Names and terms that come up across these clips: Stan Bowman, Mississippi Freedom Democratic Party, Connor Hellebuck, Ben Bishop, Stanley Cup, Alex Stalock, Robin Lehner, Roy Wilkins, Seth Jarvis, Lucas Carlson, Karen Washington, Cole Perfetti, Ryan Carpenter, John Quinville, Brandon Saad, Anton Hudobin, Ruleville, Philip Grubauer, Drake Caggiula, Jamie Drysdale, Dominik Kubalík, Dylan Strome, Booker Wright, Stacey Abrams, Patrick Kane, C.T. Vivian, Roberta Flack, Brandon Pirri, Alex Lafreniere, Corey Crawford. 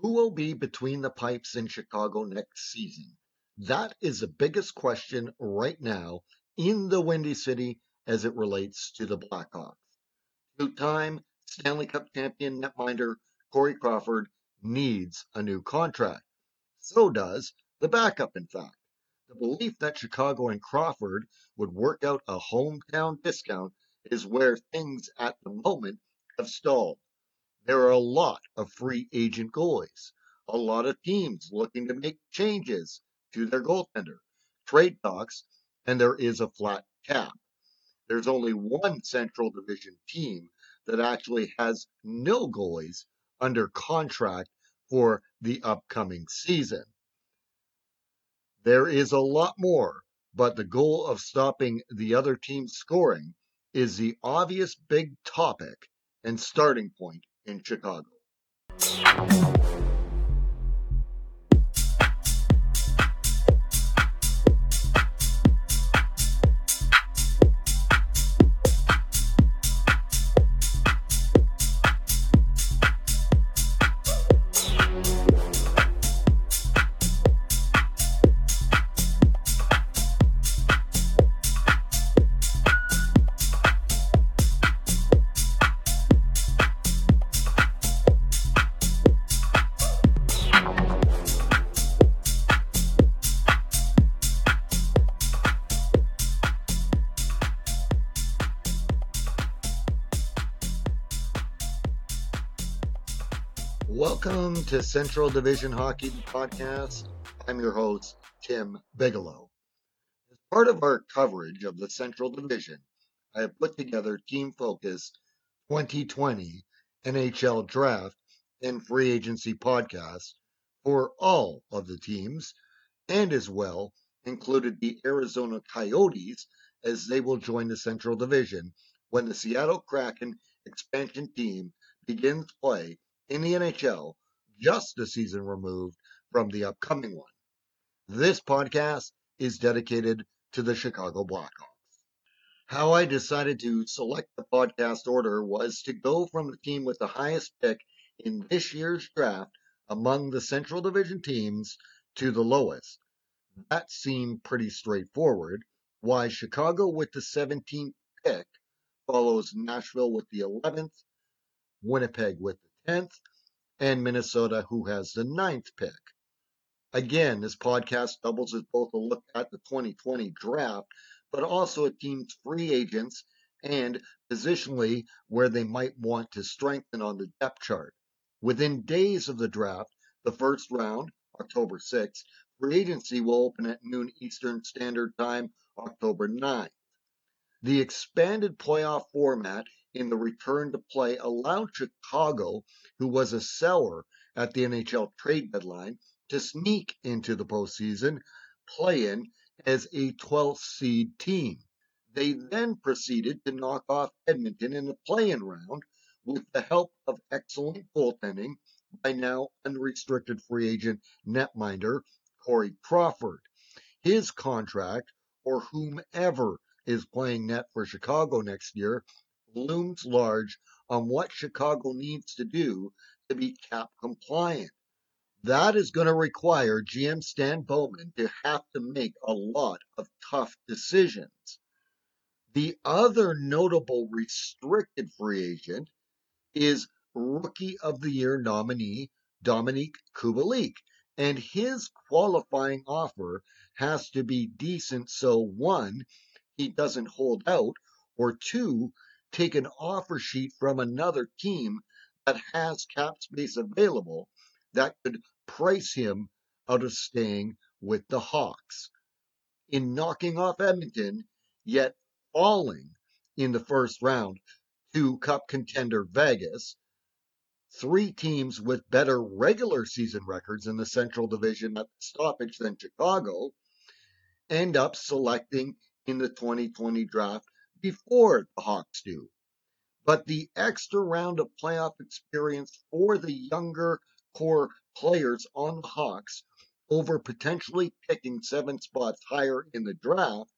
Who will be between the pipes in Chicago next season? That is the biggest question right now in the Windy City as it relates to the Blackhawks. Two-time Stanley Cup champion netminder Corey Crawford needs a new contract. So does the backup, in fact. The belief that Chicago and Crawford would work out a hometown discount is where things at the moment have stalled. There are a lot of free agent goalies, a lot of teams looking to make changes to their goaltender, trade talks, and there is a flat cap. There's only one Central Division team that actually has no goalies under contract for the upcoming season. There is a lot more, but the goal of stopping the other team scoring is the obvious big topic and starting point in Chicago. Welcome to Central Division Hockey Podcast. I'm your host, Tim Bigelow. As part of our coverage of the Central Division, I have put together Team Focus 2020 NHL Draft and Free Agency Podcast for all of the teams, and as well included the Arizona Coyotes as they will join the Central Division when the Seattle Kraken expansion team begins play in the NHL, just a season removed from the upcoming one. This podcast is dedicated to the Chicago Blackhawks. How I decided to select the podcast order was to go from the team with the highest pick in this year's draft among the Central Division teams to the lowest. That seemed pretty straightforward, why Chicago with the 17th pick follows Nashville with the 11th, Winnipeg with the 10th, and Minnesota, who has the 9th pick. Again, this podcast doubles as both a look at the 2020 draft, but also a team's free agents and positionally where they might want to strengthen on the depth chart. Within days of the draft, the first round, October 6th, free agency will open at noon Eastern Standard Time, October 9th. The expanded playoff format in the return to play allowed Chicago, who was a seller at the NHL trade deadline, to sneak into the postseason play-in as a 12th seed team. They then proceeded to knock off Edmonton in the play-in round with the help of excellent goaltending by now unrestricted free agent netminder Corey Crawford. His contract, or whomever is playing net for Chicago next year, looms large on what Chicago needs to do to be cap compliant. That is going to require GM Stan Bowman to have to make a lot of tough decisions. The other notable restricted free agent is Rookie of the Year nominee Dominik Kubalík, and his qualifying offer has to be decent so, one, he doesn't hold out, or two, take an offer sheet from another team that has cap space available that could price him out of staying with the Hawks. In knocking off Edmonton, yet falling in the first round to Cup contender Vegas, three teams with better regular season records in the Central Division at the stoppage than Chicago, end up selecting in the 2020 draft before the Hawks do. But the extra round of playoff experience for the younger core players on the Hawks over potentially picking 7 spots higher in the draft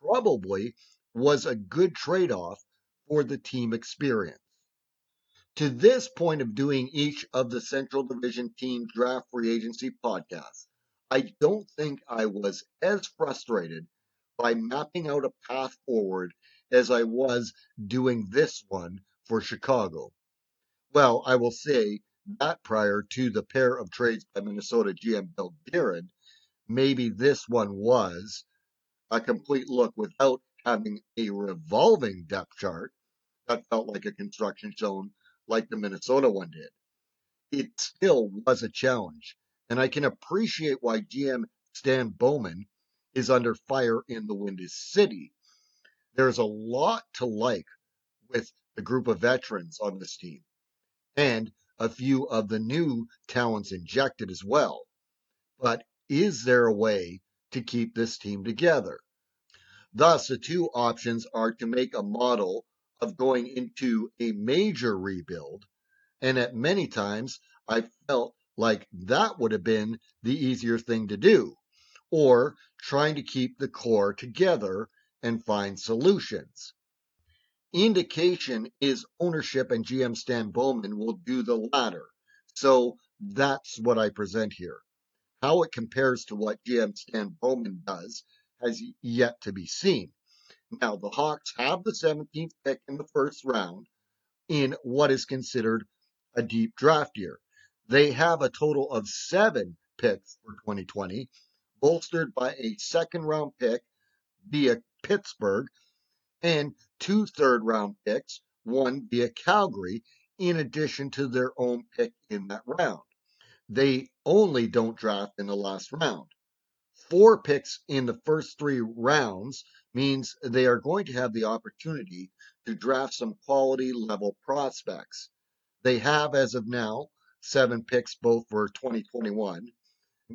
probably was a good trade-off for the team experience. to this point of doing each of the Central Division team draft free agency podcasts, I don't think I was as frustrated by mapping out a path forward as I was doing this one for Chicago. Well, I will say that prior to the pair of trades by Minnesota GM Bill Guerin, maybe this one was a complete look without having a revolving depth chart that felt like a construction zone like the Minnesota one did. It still was a challenge, and I can appreciate why GM Stan Bowman is under fire in the Windy City. There's a lot to like with the group of veterans on this team, and a few of the new talents injected as well. But is there a way to keep this team together? Thus, the two options are to make a model of going into a major rebuild, and at many times I felt like that would have been the easier thing to do, or trying to keep the core together and find solutions. Indication is ownership and GM Stan Bowman will do the latter, so that's what I present here. How it compares to what GM Stan Bowman does has yet to be seen. Now, the Hawks have the 17th pick in the first round in what is considered a deep draft year. They have a total of 7 picks for 2020, bolstered by a second-round pick via Pittsburgh, and 2 third-round picks, 1 via Calgary, in addition to their own pick in that round. They only don't draft in the last round. 4 picks in the first 3 rounds means they are going to have the opportunity to draft some quality-level prospects. They have, as of now, 7 picks both for 2021,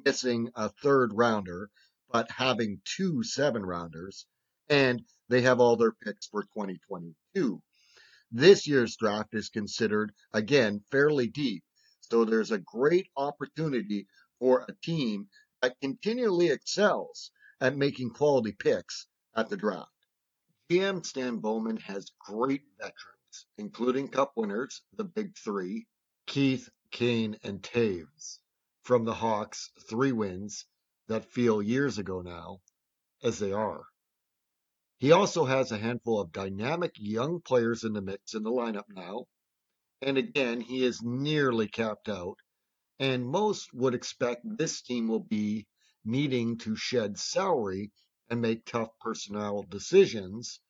missing a third-rounder, but having 2 seven-rounders, and they have all their picks for 2022. This year's draft is considered, again, fairly deep, so there's a great opportunity for a team that continually excels at making quality picks at the draft. GM Stan Bowman has great veterans, including Cup winners, the Big Three, Keith, Kane, and Toews, from the Hawks' 3 wins that feel years ago now, as they are. He also has a handful of dynamic young players in the mix in the lineup now, and again, he is nearly capped out, and most would expect this team will be needing to shed salary and make tough personnel decisions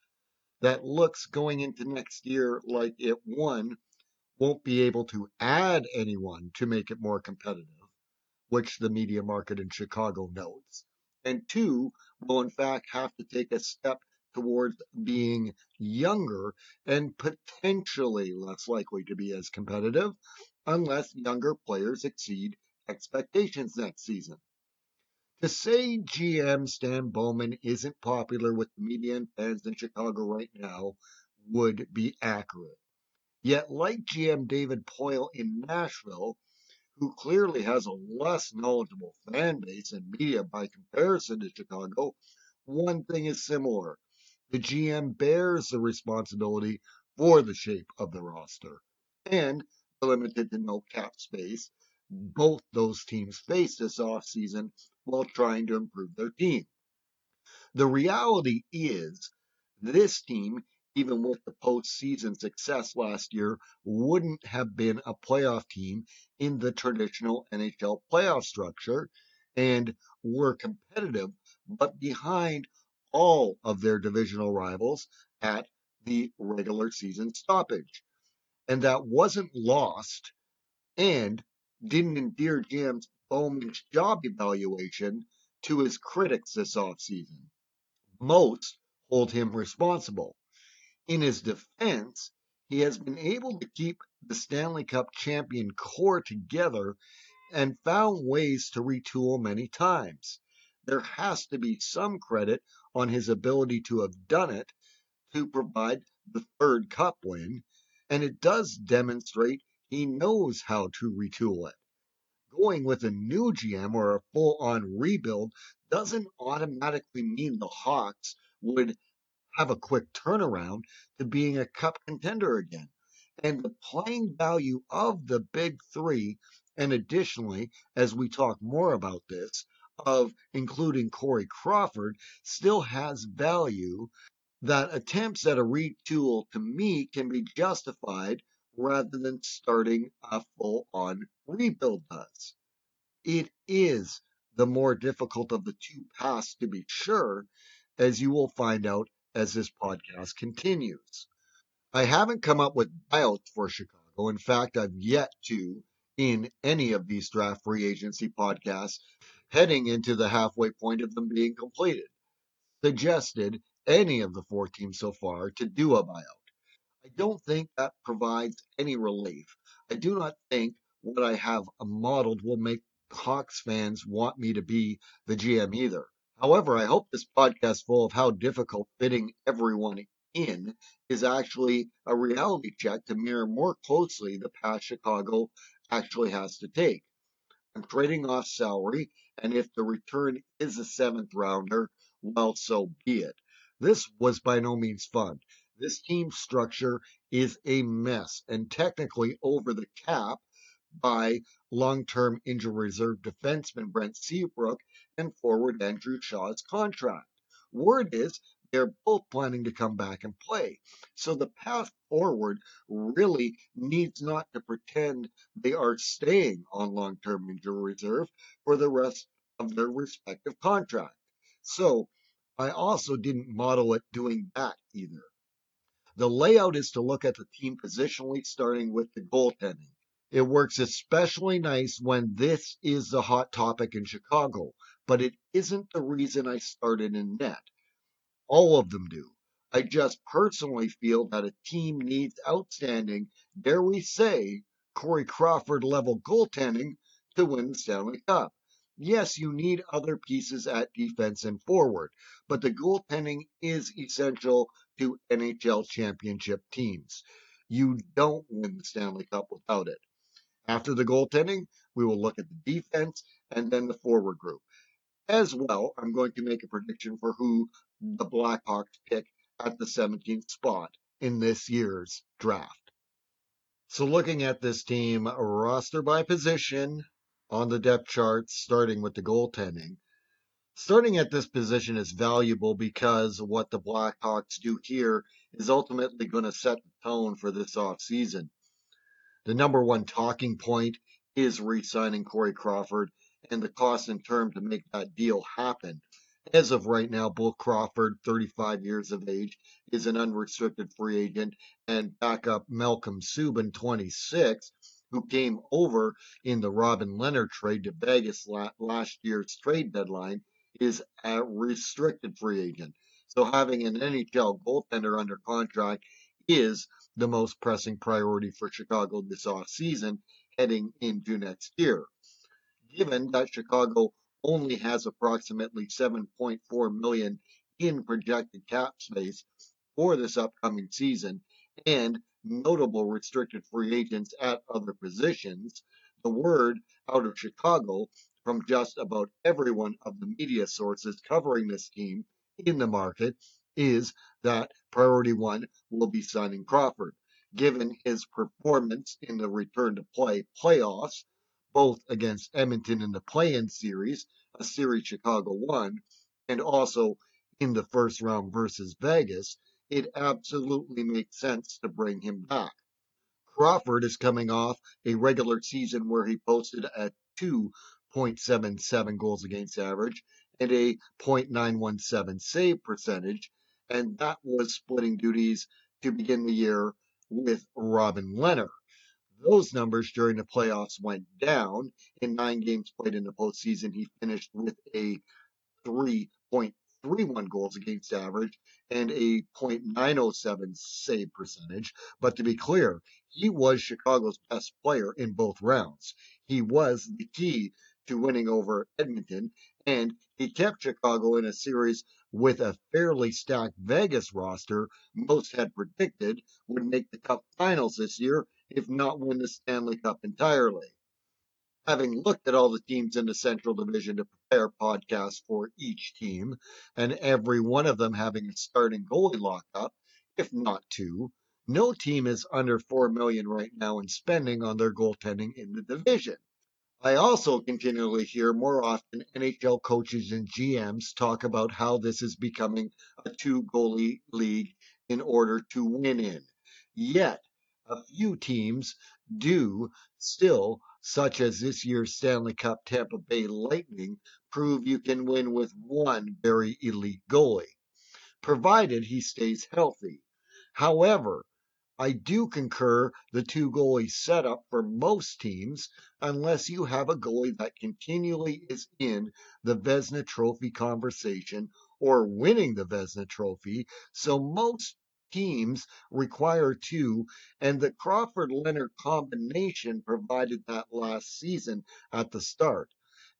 that looks going into next year like it won't be able to add anyone to make it more competitive, which the media market in Chicago notes, and 2 will in fact have to take a step towards being younger and potentially less likely to be as competitive unless younger players exceed expectations next season. To say GM Stan Bowman isn't popular with the media and fans in Chicago right now would be accurate. Yet, like GM David Poile in Nashville, who clearly has a less knowledgeable fan base and media by comparison to Chicago, one thing is similar. The GM bears the responsibility for the shape of the roster and the limited to no cap space both those teams face this offseason while trying to improve their team. The reality is this team, even with the postseason success last year, wouldn't have been a playoff team in the traditional NHL playoff structure and were competitive but behind all of their divisional rivals at the regular season stoppage. And that wasn't lost and didn't endear GM Bowman's job evaluation to his critics this offseason. Most hold him responsible. In his defense, he has been able to keep the Stanley Cup champion core together and found ways to retool many times. There has to be some credit on his ability to have done it to provide the 3rd Cup win, and it does demonstrate he knows how to retool it. Going with a new GM or a full-on rebuild doesn't automatically mean the Hawks would have a quick turnaround to being a cup contender again. and the playing value of the big three, and additionally, as we talk more about this, of including Corey Crawford, still has value that attempts at a retool, to me, can be justified rather than starting a full-on rebuild does. It is the more difficult of the two paths, to be sure, as you will find out as this podcast continues. I haven't come up with buyouts for Chicago. In fact, I've yet to in any of these draft free agency podcasts, heading into the halfway point of them being completed, suggested any of the four teams so far to do a buyout. I don't think that provides any relief. I do not think what I have modeled will make Hawks fans want me to be the GM either. However, I hope this podcast full of how difficult fitting everyone in is actually a reality check to mirror more closely the path Chicago actually has to take. I'm trading off salary, and if the return is a seventh rounder, well, so be it. This was by no means fun. This team structure is a mess and technically over the cap by long-term injured reserve defenseman Brent Seabrook and forward Andrew Shaw's contract. Word is they're both planning to come back and play. So the path forward really needs not to pretend they are staying on long-term injury reserve for the rest of their respective contract. So I also didn't model it doing that either. The layout is to look at the team positionally, starting with the goaltending. It works especially nice when this is the hot topic in Chicago, but it isn't the reason I started in net. All of them do. I just personally feel that a team needs outstanding, dare we say, Corey Crawford-level goaltending to win the Stanley Cup. Yes, you need other pieces at defense and forward, but the goaltending is essential to NHL championship teams. You don't win the Stanley Cup without it. After the goaltending, we will look at the defense and then the forward group. As well, I'm going to make a prediction for who the Blackhawks pick at the 17th spot in this year's draft. So looking at this team, roster by position on the depth chart, starting with the goaltending. Starting at this position is valuable because what the Blackhawks do here is ultimately going to set the tone for this offseason. The number one talking point is re-signing Corey Crawford and the cost and term to make that deal happen. As of right now, Bull Crawford, 35 years of age, is an unrestricted free agent, and backup Malcolm Subban, 26, who came over in the Robin Lehner trade to Vegas last year's trade deadline, is a restricted free agent. So having an NHL goaltender under contract is the most pressing priority for Chicago this offseason heading into next year. Given that Chicago only has approximately $7.4 million in projected cap space for this upcoming season and notable restricted free agents at other positions, the word out of Chicago from just about every one of the media sources covering this team in the market is that priority one will be signing Crawford. Given his performance in the return to play playoffs, both against Edmonton in the play-in series, a series Chicago won, and also in the first round versus Vegas, it absolutely makes sense to bring him back. Crawford is coming off a regular season where he posted a 2.77 goals against average and a .917 save percentage, and that was splitting duties to begin the year with Robin Lehner. Those numbers during the playoffs went down. In 9 games played in the postseason, he finished with a 3.31 goals against average and a .907 save percentage. But to be clear, he was Chicago's best player in both rounds. He was the key to winning over Edmonton, and he kept Chicago in a series with a fairly stacked Vegas roster most had predicted would make the Cup Finals this year, if not win the Stanley Cup entirely. Having looked at all the teams in the Central Division to prepare podcasts for each team, and every one of them having a starting goalie locked up, if not two, No team is under $4 million right now in spending on their goaltending in the division. I also continually hear more often NHL coaches and GMs talk about how this is becoming a two-goalie league in order to win in. Yet, a few teams do still, such as this year's Stanley Cup Tampa Bay Lightning, prove you can win with one very elite goalie, provided he stays healthy. However, I do concur the two-goalie setup for most teams unless you have a goalie that continually is in the Vezina Trophy conversation or winning the Vezina Trophy, so most teams require two, and the Crawford-Leonard combination provided that last season at the start.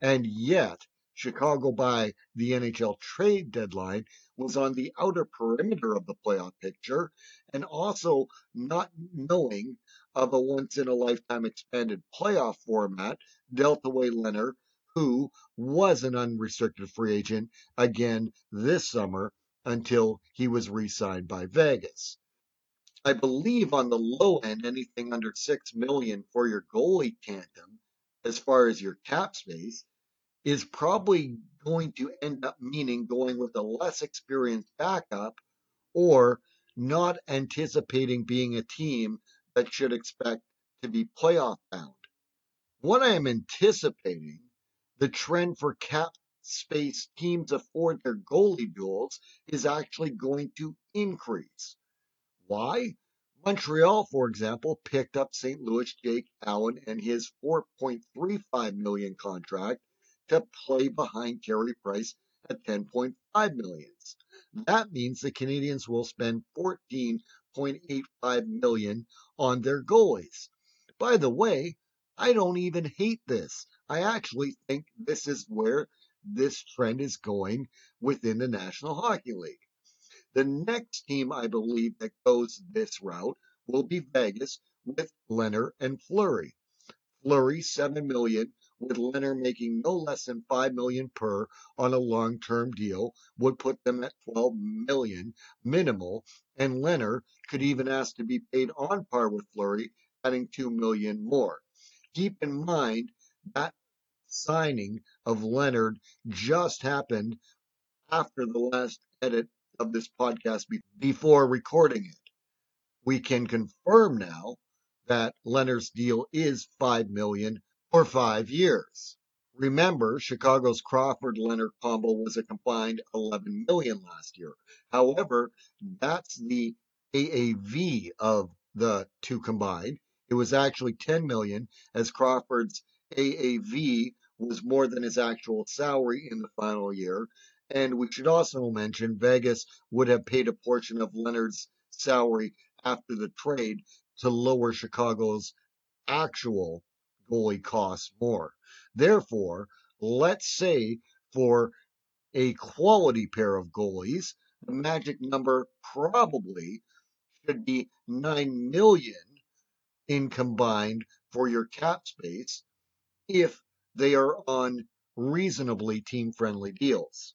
And yet, Chicago by the NHL trade deadline was on the outer perimeter of the playoff picture, and also not knowing of a once-in-a-lifetime expanded playoff format, dealt away Lehner, who was an unrestricted free agent again this summer until he was re-signed by Vegas. I believe on the low end, anything under $6 million for your goalie tandem, as far as your cap space, is probably going to end up meaning going with a less experienced backup or not anticipating being a team that should expect to be playoff bound. What I am anticipating, the trend for cap space teams afford their goalie duels is actually going to increase. Why? Montreal, for example, picked up St. Louis Jake Allen and his $4.35 million contract to play behind Carey Price at $10.5 million. That means the Canadiens will spend $14.85 million on their goalies. By the way, I don't even hate this. I actually think this is where this trend is going within the National Hockey League. The next team I believe that goes this route will be Vegas with Lehner and Fleury. Fleury, $7 million. With Lehner making no less than $5 million per on a long-term deal, would put them at $12 million minimal, and Lehner could even ask to be paid on par with Fleury, adding $2 million more. Keep in mind that signing of Lehner just happened after the last edit of this podcast before recording it. We can confirm now that Lehner's deal is $5 million for 5 years. Remember, Chicago's Crawford-Leonard combo was a combined $11 million last year. However, that's the AAV of the two combined. It was actually $10 million, as Crawford's AAV was more than his actual salary in the final year. And we should also mention Vegas would have paid a portion of Leonard's salary after the trade to lower Chicago's actual goalie costs more. Therefore, let's say for a quality pair of goalies, the magic number probably should be $9 million in combined for your cap space if they are on reasonably team-friendly deals.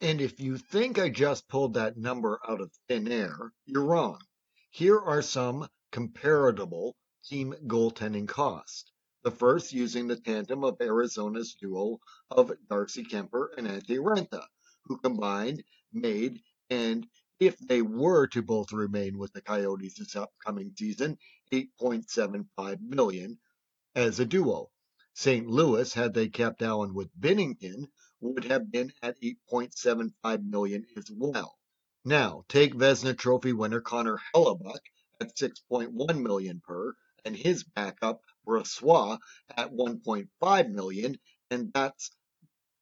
And if you think I just pulled that number out of thin air, you're wrong. Here are some comparable team goaltending costs. The first using the tandem of Arizona's duo of Darcy Kemper and Antti Ranta, who combined made, and if they were to both remain with the Coyotes this upcoming season, $8.75 million as a duo. St. Louis, had they kept Allen with Binnington, would have been at $8.75 million as well. Now, take Vezina Trophy winner Connor Hellebuck at $6.1 million per, and his backup, Brassois, at $1.5 million, and that's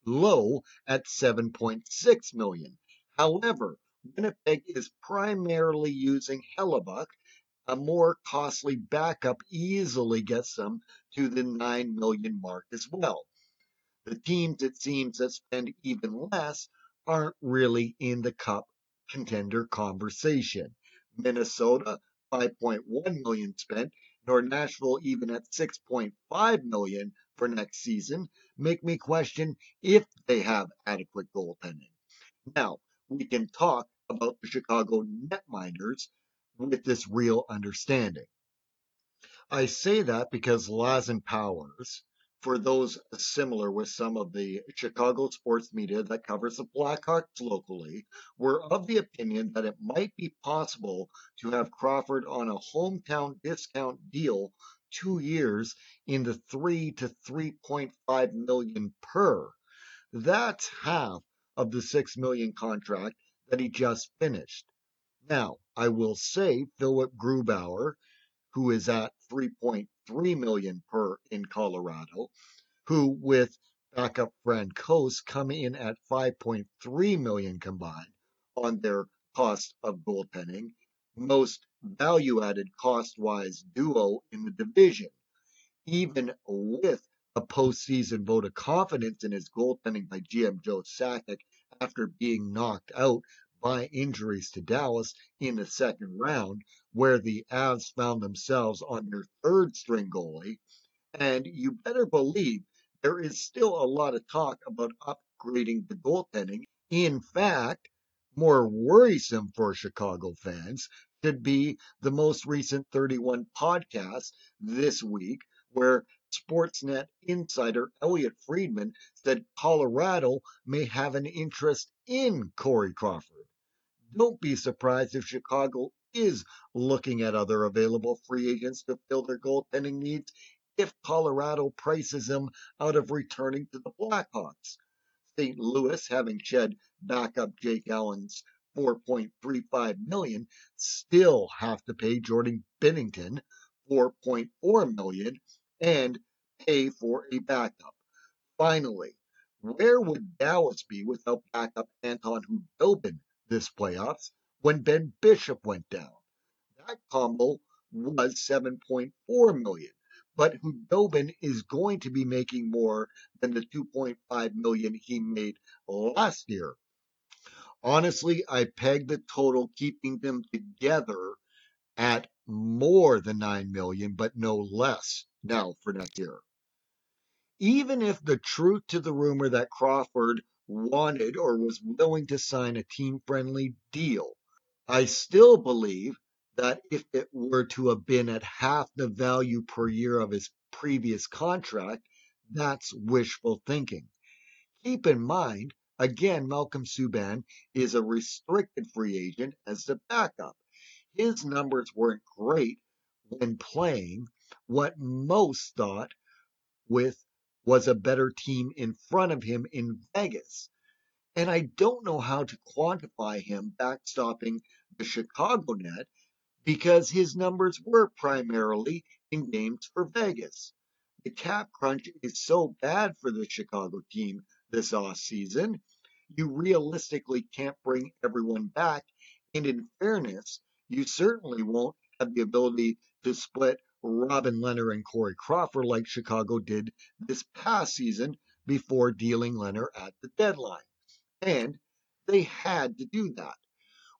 low at $7.6 million. However, Winnipeg is primarily using Hellebuck. A more costly backup easily gets them to the $9 million mark as well. The teams, it seems, that spend even less aren't really in the cup contender conversation. Minnesota, $5.1 million spent, nor Nashville even at $6.5 million for next season, make me question if they have adequate goaltending. Now, we can talk about the Chicago netminders, with this real understanding. I say that because Lassen Powers, for those similar with some of the Chicago sports media that covers the Blackhawks locally, were of the opinion that it might be possible to have Crawford on a hometown discount deal 2 years in the $3 to $3.5 million per. That's half of the $6 million contract that he just finished. Now, I will say Philip Grubauer, who is at $3.3 million per in Colorado, who with backup Francois come in at $5.3 million combined on their cost of goaltending, most value-added cost-wise duo in the division. Even with a postseason vote of confidence in his goaltending by GM Joe Sakic after being knocked out by injuries to Dallas in the second round, where the Avs found themselves on their third-string goalie, and you better believe there is still a lot of talk about upgrading the goaltending. In fact, more worrisome for Chicago fans should be the most recent 31 podcast this week, where Sportsnet insider Elliot Friedman said Colorado may have an interest in Corey Crawford. Don't be surprised if Chicago is looking at other available free agents to fill their goaltending needs if Colorado prices them out of returning to the Blackhawks. St. Louis, having shed backup Jake Allen's $4.35 million, still have to pay Jordan Binnington $4.4 million and pay for a backup. Finally, where would Dallas be without backup Anton Hudobin this playoffs when Ben Bishop went down? That combo was $7.4 million, but Hudobin is going to be making more than the $2.5 million he made last year. Honestly, I pegged the total keeping them together at more than $9 million, but no less now for next year. Even if the truth to the rumor that Crawford wanted or was willing to sign a team-friendly deal, I still believe that if it were to have been at half the value per year of his previous contract, that's wishful thinking. Keep in mind, again, Malcolm Subban is a restricted free agent as the backup. His numbers weren't great when playing what most thought was a better team in front of him in Vegas. And I don't know how to quantify him backstopping the Chicago net because his numbers were primarily in games for Vegas. The cap crunch is so bad for the Chicago team this offseason, you realistically can't bring everyone back. And in fairness, you certainly won't have the ability to split Robin Lehner and Corey Crawford like Chicago did this past season before dealing Lehner at the deadline. And they had to do that.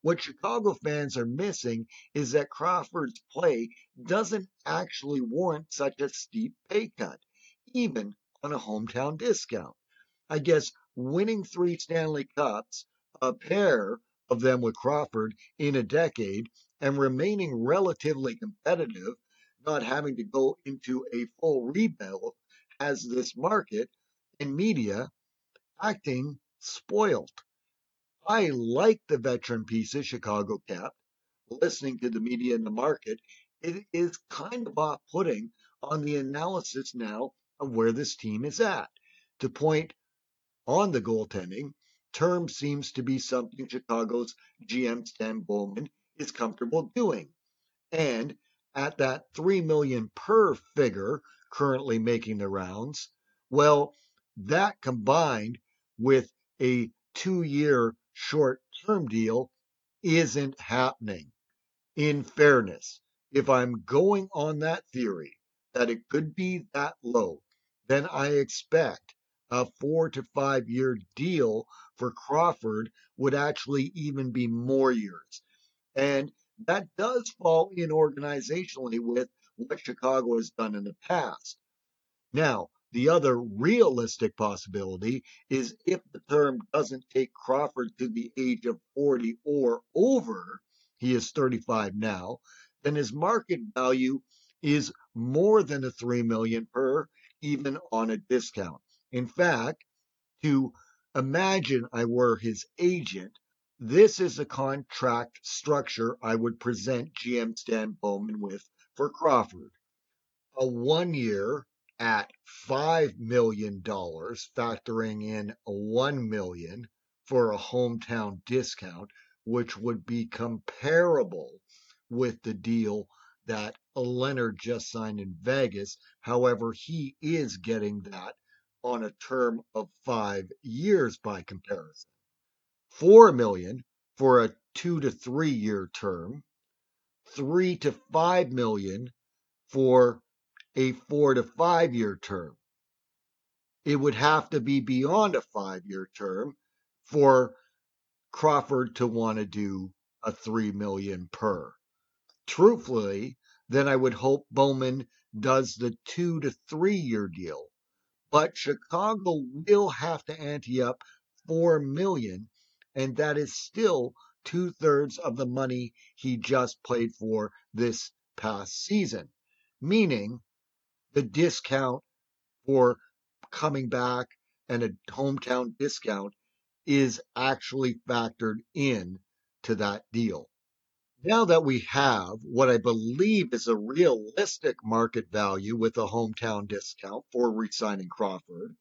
What Chicago fans are missing is that Crawford's play doesn't actually warrant such a steep pay cut, even on a hometown discount. I guess winning 3 Stanley Cups, a pair of them with Crawford in a decade, and remaining relatively competitive, not having to go into a full rebuild, has this market and media acting spoiled. I like the veteran pieces Chicago kept. Listening to the media in the market, it is kind of off-putting on the analysis now of where this team is at. To point on the goaltending, term seems to be something Chicago's GM Stan Bowman is comfortable doing. And at that $3 million per figure currently making the rounds, well, that combined with a 2-year short-term deal isn't happening. In fairness, if I'm going on that theory that it could be that low, then I expect a 4 to 5 year deal for Crawford would actually even be more years. And that does fall in organizationally with what Chicago has done in the past. Now, the other realistic possibility is if the term doesn't take Crawford to the age of 40 or over, He is 35 now. Then his market value is more than the $3 million per, even on a discount. In fact, to imagine I were his agent, this is the contract structure I would present GM Stan Bowman with for Crawford. A 1 year at $5 million, factoring in $1 million for a hometown discount, which would be comparable with the deal that Leonard just signed in Vegas. However, he is getting that on a term of 5 years by comparison. $4 million for a 2 to 3 year term, $3 to $5 million for a 4 to 5 year term. It would have to be beyond a 5 year term for Crawford to want to do a $3 million per. Truthfully, then I would hope Bowman does the 2 to 3 year deal. But Chicago will have to ante up $4 million, and that is still 2/3 of the money he just played for this past season, meaning the discount for coming back and a hometown discount is actually factored in to that deal. Now that we have what I believe is a realistic market value with a hometown discount for re-signing Crawford,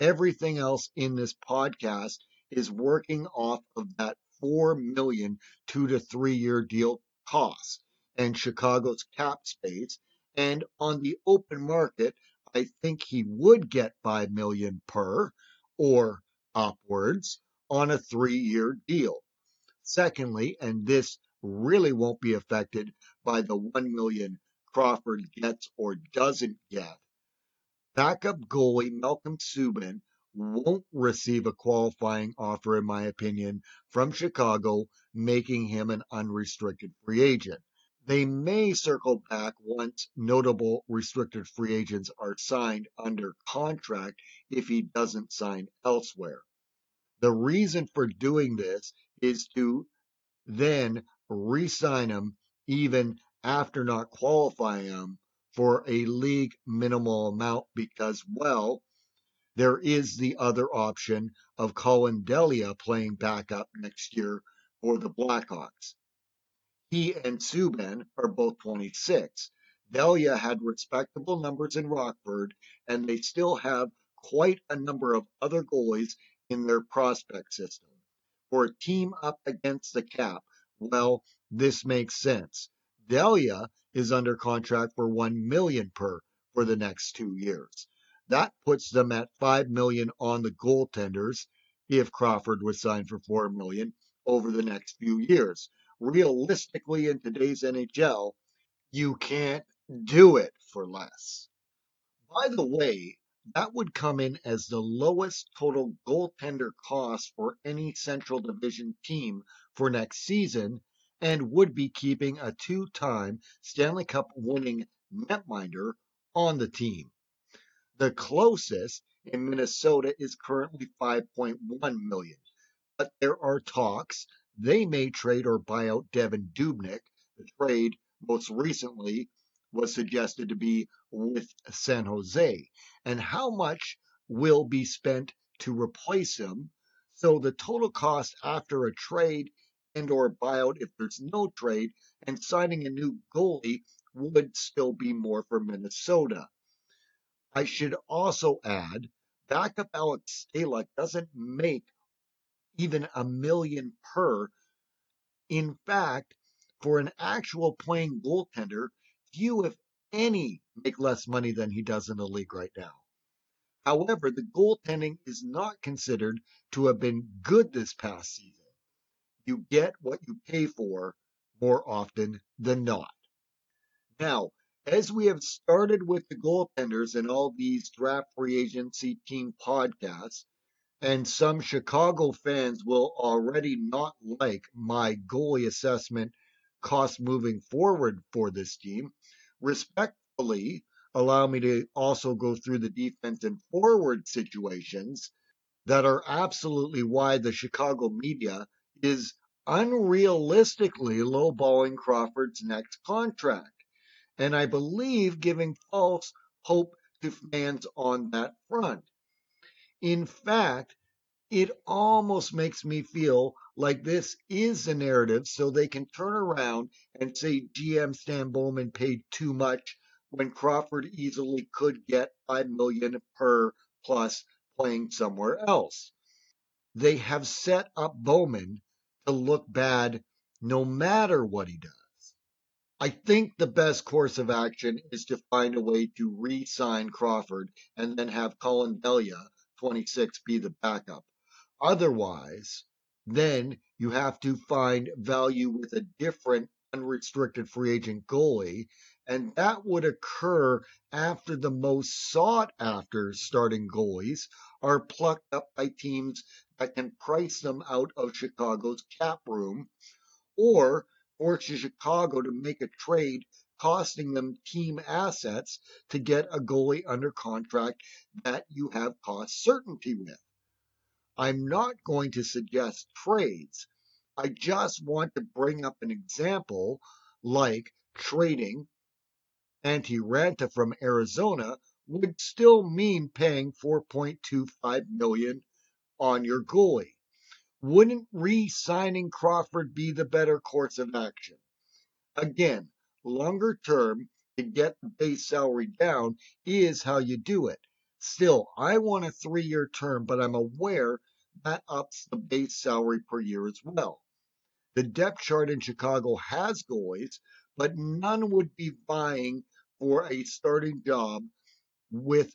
everything else in this podcast is working off of that $4 million 2 to 3 year deal cost and Chicago's cap space. And on the open market, I think he would get $5 million per or upwards on a 3 year deal. Secondly, and this really won't be affected by the $1 million Crawford gets or doesn't get, backup goalie Malcolm Subban won't receive a qualifying offer, in my opinion, from Chicago, making him an unrestricted free agent. They may circle back once notable restricted free agents are signed under contract if he doesn't sign elsewhere. The reason for doing this is to then re-sign him even after not qualifying him for a league minimal amount because, well, there is the other option of Colin Delia playing backup next year for the Blackhawks. He and Subban are both 26. Delia had respectable numbers in Rockford, and they still have quite a number of other goalies in their prospect system. For a team up against the cap, well, this makes sense. Delia is under contract for $1 million per for the next 2 years. That puts them at $5 million on the goaltenders if Crawford was signed for $4 million over the next few years. Realistically, in today's NHL, you can't do it for less. By the way, that would come in as the lowest total goaltender cost for any Central Division team for next season and would be keeping a two-time Stanley Cup winning netminder on the team. The closest in Minnesota is currently $5.1 million, but there are talks they may trade or buy out Devin Dubnyk. The trade most recently was suggested to be with San Jose, and how much will be spent to replace him. So the total cost after a trade and or buyout, if there's no trade, and signing a new goalie would still be more for Minnesota. I should also add, backup Alex Stalock doesn't make even $1 million per. In fact, for an actual playing goaltender, few, if any, make less money than he does in the league right now. However, the goaltending is not considered to have been good this past season. You get what you pay for more often than not. Now, as we have started with the goaltenders in all these draft free agency team podcasts, and some Chicago fans will already not like my goalie assessment costs moving forward for this team, respectfully allow me to also go through the defense and forward situations that are absolutely why the Chicago media is unrealistically lowballing Crawford's next contract, and I believe giving false hope to fans on that front. In fact, it almost makes me feel like this is the narrative so they can turn around and say GM Stan Bowman paid too much when Crawford easily could get $5 million per plus playing somewhere else. They have set up Bowman to look bad no matter what he does. I think the best course of action is to find a way to re-sign Crawford and then have Colin Delia, 26, be the backup. Otherwise, then you have to find value with a different unrestricted free agent goalie, and that would occur after the most sought-after starting goalies are plucked up by teams that can price them out of Chicago's cap room, or force Chicago to make a trade costing them team assets to get a goalie under contract that you have cost certainty with. I'm not going to suggest trades. I just want to bring up an example like trading Antti Ranta from Arizona would still mean paying $4.25 million on your goalie. Wouldn't re-signing Crawford be the better course of action? Again, longer term to get the base salary down is how you do it. Still, I want a 3-year term, but I'm aware that ups the base salary per year as well. The depth chart in Chicago has goalies, but none would be vying for a starting job with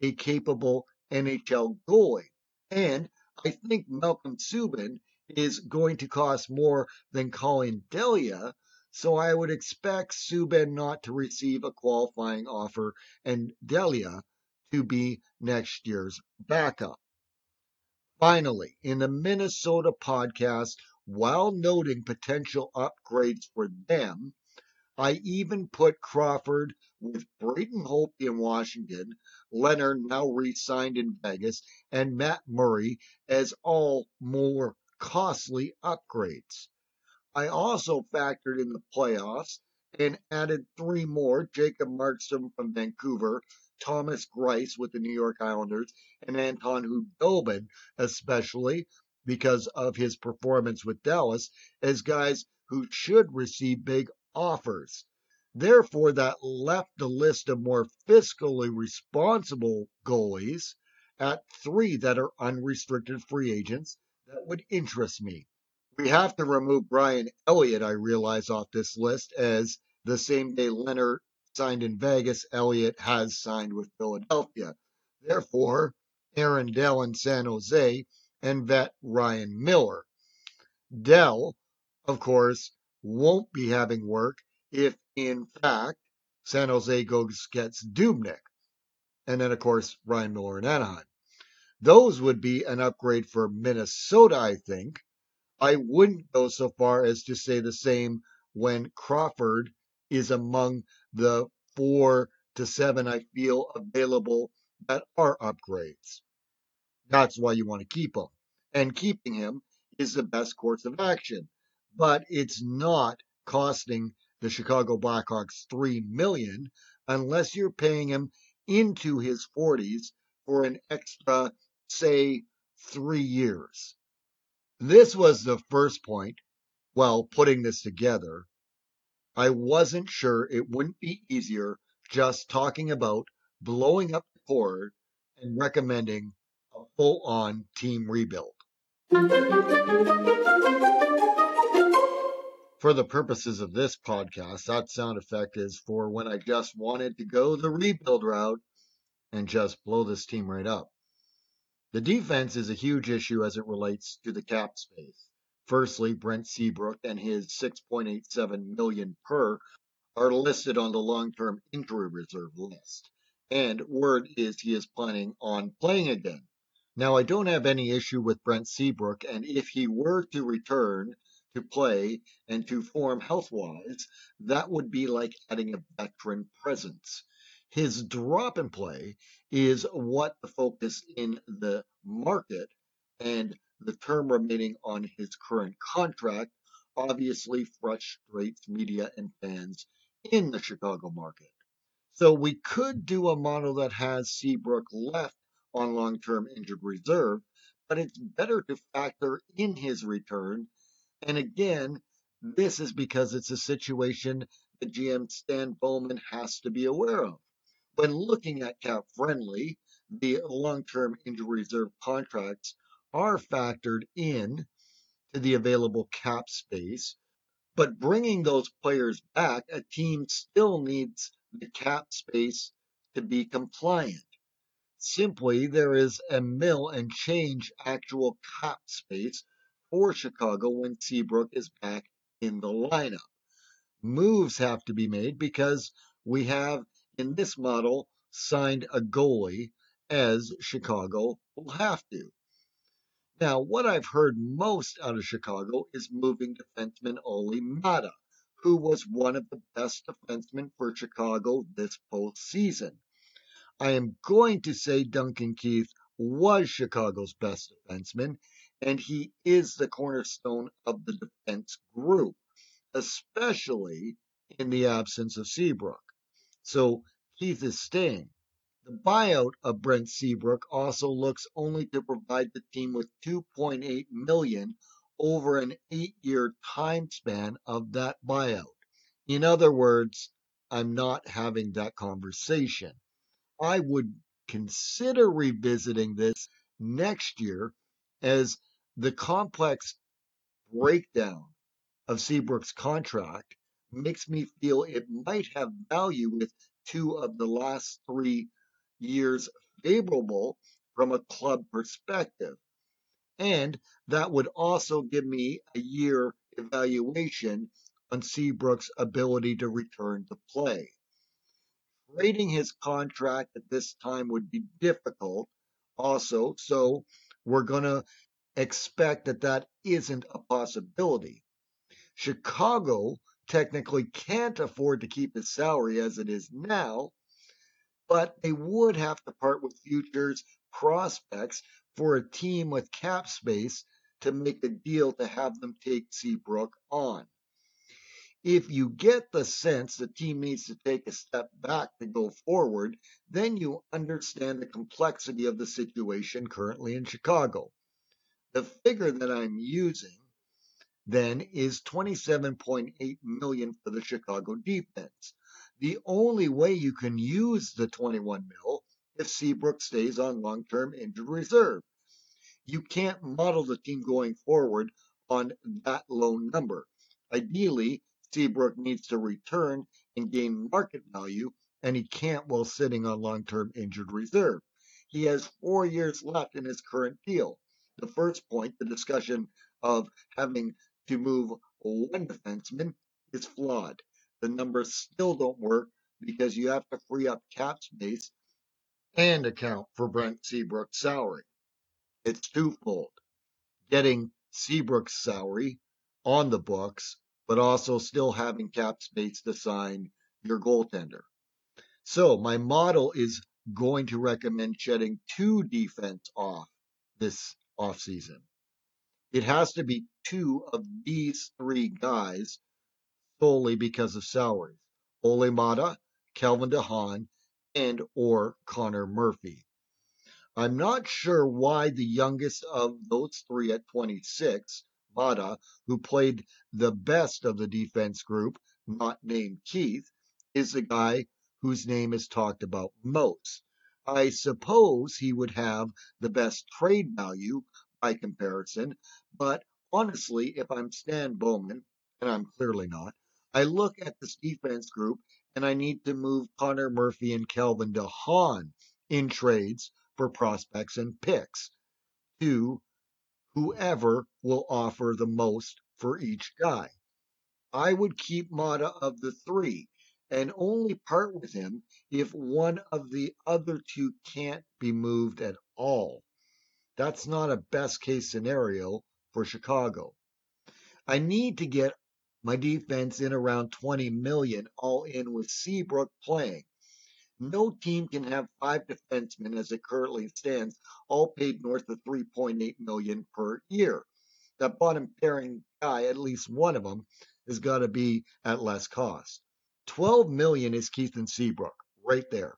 a capable NHL goalie. And I think Malcolm Subban is going to cost more than Colin Delia, so I would expect Subban not to receive a qualifying offer and Delia to be next year's backup. Finally, in the Minnesota podcast, while noting potential upgrades for them, I even put Crawford with Braden Holtby in Washington, Leonard now re-signed in Vegas, and Matt Murray as all more costly upgrades. I also factored in the playoffs and added 3 more, Jacob Markstrom from Vancouver, Thomas Greiss with the New York Islanders, and Anton Hudobin, especially because of his performance with Dallas, as guys who should receive big offers. Therefore, that left the list of more fiscally responsible goalies at 3 that are unrestricted free agents that would interest me. We have to remove Brian Elliott, I realize, off this list, as the same day Leonard signed in Vegas, Elliott has signed with Philadelphia. Therefore, Aaron Dell in San Jose and vet Ryan Miller. Dell, of course, won't be having work if, in fact, San Jose gets Dubnyk. And then, of course, Ryan Miller in Anaheim. Those would be an upgrade for Minnesota, I think. I wouldn't go so far as to say the same when Crawford is among the 4 to 7 I feel available that are upgrades. That's why you want to keep him. And keeping him is the best course of action. But it's not costing the Chicago Blackhawks $3 million unless you're paying him into his 40s for an extra, say, 3 years. This was the first point, while putting this together, I wasn't sure it wouldn't be easier just talking about blowing up the cord and recommending a full-on team rebuild. For the purposes of this podcast, that sound effect is for when I just wanted to go the rebuild route and just blow this team right up. The defense is a huge issue as it relates to the cap space. Firstly, Brent Seabrook and his $6.87 million per are listed on the long-term injury reserve list, and word is he is planning on playing again. Now, I don't have any issue with Brent Seabrook, and if he were to return to play and to form health-wise, that would be like adding a veteran presence. His drop in play is what the focus in the market and the term remaining on his current contract obviously frustrates media and fans in the Chicago market. So we could do a model that has Seabrook left on long-term injured reserve, but it's better to factor in his return. And again, this is because it's a situation that GM Stan Bowman has to be aware of. When looking at Cap Friendly, the long-term injured reserve contracts are factored in to the available cap space, but bringing those players back, a team still needs the cap space to be compliant. Simply, there is a mill and change actual cap space for Chicago when Seabrook is back in the lineup. Moves have to be made because we have, in this model, signed a goalie, as Chicago will have to. Now, what I've heard most out of Chicago is moving defenseman Olli Maatta, who was one of the best defensemen for Chicago this postseason. I am going to say Duncan Keith was Chicago's best defenseman, and he is the cornerstone of the defense group, especially in the absence of Seabrook. So Keith is staying. The buyout of Brent Seabrook also looks only to provide the team with $2.8 million over an 8-year time span of that buyout. In other words, I'm not having that conversation. I would consider revisiting this next year as the complex breakdown of Seabrook's contract makes me feel it might have value with two of the last 3 years favorable from a club perspective, and that would also give me a year evaluation on Seabrook's ability to return to play. Trading his contract at this time would be difficult also, so we're going to expect that that isn't a possibility. Chicago technically can't afford to keep his salary as it is now, but they would have to part with futures prospects for a team with cap space to make a deal to have them take Seabrook on. If you get the sense the team needs to take a step back to go forward, then you understand the complexity of the situation currently in Chicago. The figure that I'm using, then, is $27.8 million for the Chicago defense. The only way you can use the $21 million if Seabrook stays on long-term injured reserve. You can't model the team going forward on that low number. Ideally, Seabrook needs to return and gain market value, and he can't while sitting on long-term injured reserve. He has 4 years left in his current deal. The first point, the discussion of having to move one defenseman, is flawed. The numbers still don't work because you have to free up cap space and account for Brent Seabrook's salary. It's twofold, getting Seabrook's salary on the books, but also still having cap space to sign your goaltender. So my model is going to recommend shedding two defense off this offseason. It has to be two of these three guys solely because of salaries: Olli Maatta, Calvin de Haan, and or Connor Murphy. I'm not sure why the youngest of those three at 26, Maatta, who played the best of the defense group, not named Keith, is the guy whose name is talked about most. I suppose he would have the best trade value by comparison, but honestly, if I'm Stan Bowman, and I'm clearly not, I look at this defense group, and I need to move Connor Murphy and Calvin de Haan in trades for prospects and picks to whoever will offer the most for each guy. I would keep Maatta of the three and only part with him if one of the other two can't be moved at all. That's not a best-case scenario for Chicago. I need to get my defense in around $20 million all in with Seabrook playing. No team can have five defensemen as it currently stands, all paid north of $3.8 million per year. That bottom pairing guy, at least one of them, has got to be at less cost. $12 million is Keith and Seabrook, right there.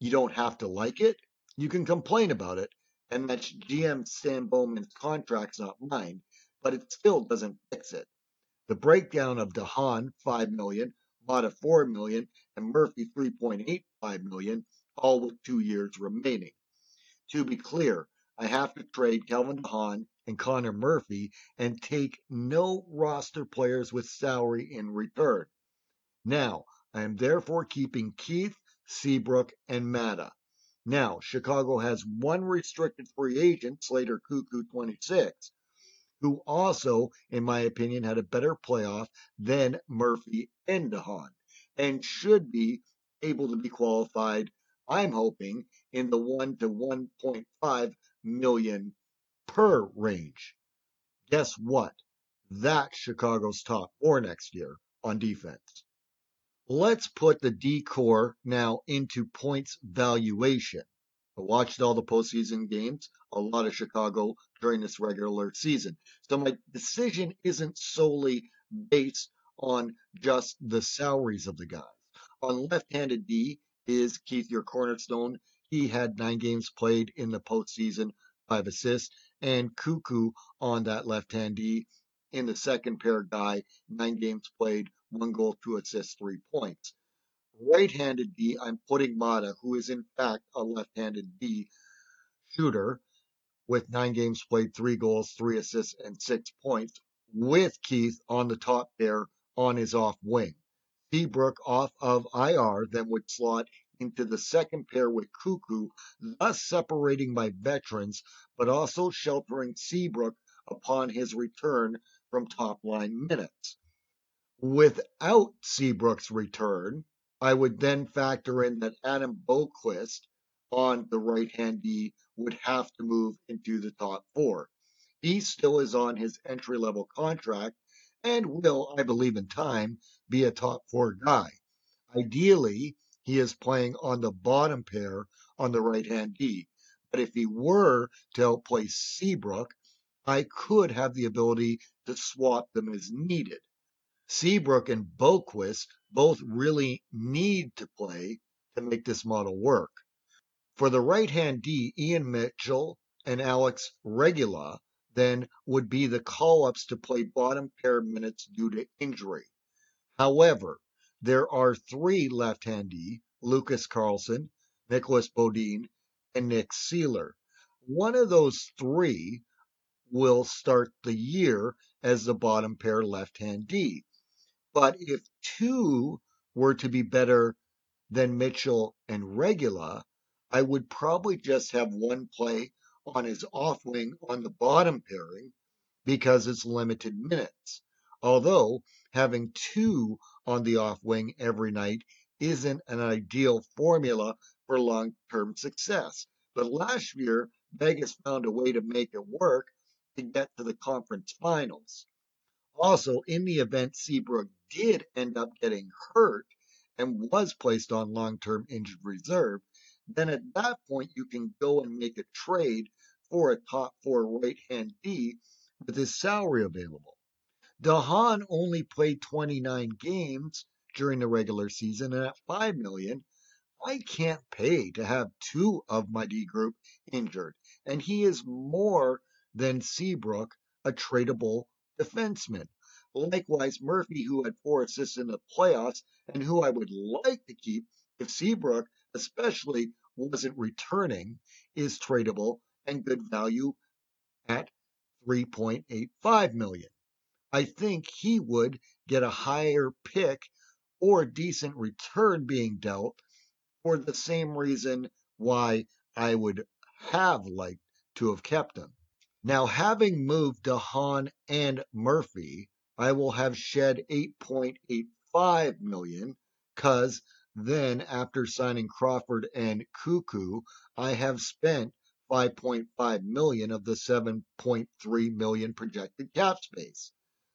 You don't have to like it. You can complain about it. And that's GM Stan Bowman's contract's not mine, but it still doesn't fix it. The breakdown of De Haan, $5 million, Maatta, $4 million, and Murphy, $3.85 million, all with 2 years remaining. To be clear, I have to trade Calvin de Haan and Connor Murphy and take no roster players with salary in return. Now, I am therefore keeping Keith, Seabrook, and Maatta. Now, Chicago has one restricted free agent, Slater Koekkoek, 26, who also, in my opinion, had a better playoff than Murphy and de Haan, and should be able to be qualified, I'm hoping, in the 1 to 1.5 million per range. Guess what? That's Chicago's top for next year on defense. Let's put the D-core now into points valuation. I watched all the postseason games, a lot of Chicago during this regular season. So my decision isn't solely based on just the salaries of the guys. On left-handed D is Keith, your cornerstone. He had 9 games played in the postseason, 5 assists. And Koekkoek on that left-hand D in the second pair guy, 9 games played, 1 goal, 2 assists, 3 points. Right-handed D, I'm putting Maatta, who is in fact a left-handed D shooter with 9 games played, 3 goals, 3 assists, and 6 points, with Keith on the top pair on his off wing. Seabrook off of IR then would slot into the second pair with Koekkoek, thus separating my veterans, but also sheltering Seabrook upon his return from top-line minutes. Without Seabrook's return, I would then factor in that Adam Boqvist on the right-hand D would have to move into the top 4. He still is on his entry-level contract and will, I believe in time, be a top 4 guy. Ideally, he is playing on the bottom pair on the right-hand D. But if he were to outplay Seabrook, I could have the ability to swap them as needed. Seabrook and Boqvist both really need to play to make this model work. For the right-hand D, Ian Mitchell and Alex Regula then would be the call-ups to play bottom pair minutes due to injury. However, there are 3 left-hand D, Lucas Carlson, Nicholas Bodin, and Nick Seeler. One of those 3 will start the year as the bottom pair left-hand D. But if 2 were to be better than Mitchell and Regula, I would probably just have 1 play on his off wing on the bottom pairing because it's limited minutes. Although having 2 on the off wing every night isn't an ideal formula for long-term success. But last year, Vegas found a way to make it work to get to the conference finals. Also, in the event Seabrook did end up getting hurt and was placed on long-term injured reserve, then at that point you can go and make a trade for a top 4 right-hand D with his salary available. De Haan only played 29 games during the regular season, and at $5 million, I can't pay to have 2 of my D group injured, and he is more than Seabrook, a tradable defenseman. Likewise, Murphy, who had 4 assists in the playoffs and who I would like to keep if Seabrook, especially, wasn't returning, is tradable and good value at $3.85 million. I think he would get a higher pick or decent return being dealt for the same reason why I would have liked to have kept him. Now, having moved De Haan and Murphy, I will have shed $8.85 million, because then after signing Crawford and Koekkoek, I have spent $5.5 million of the $7.3 million projected cap space.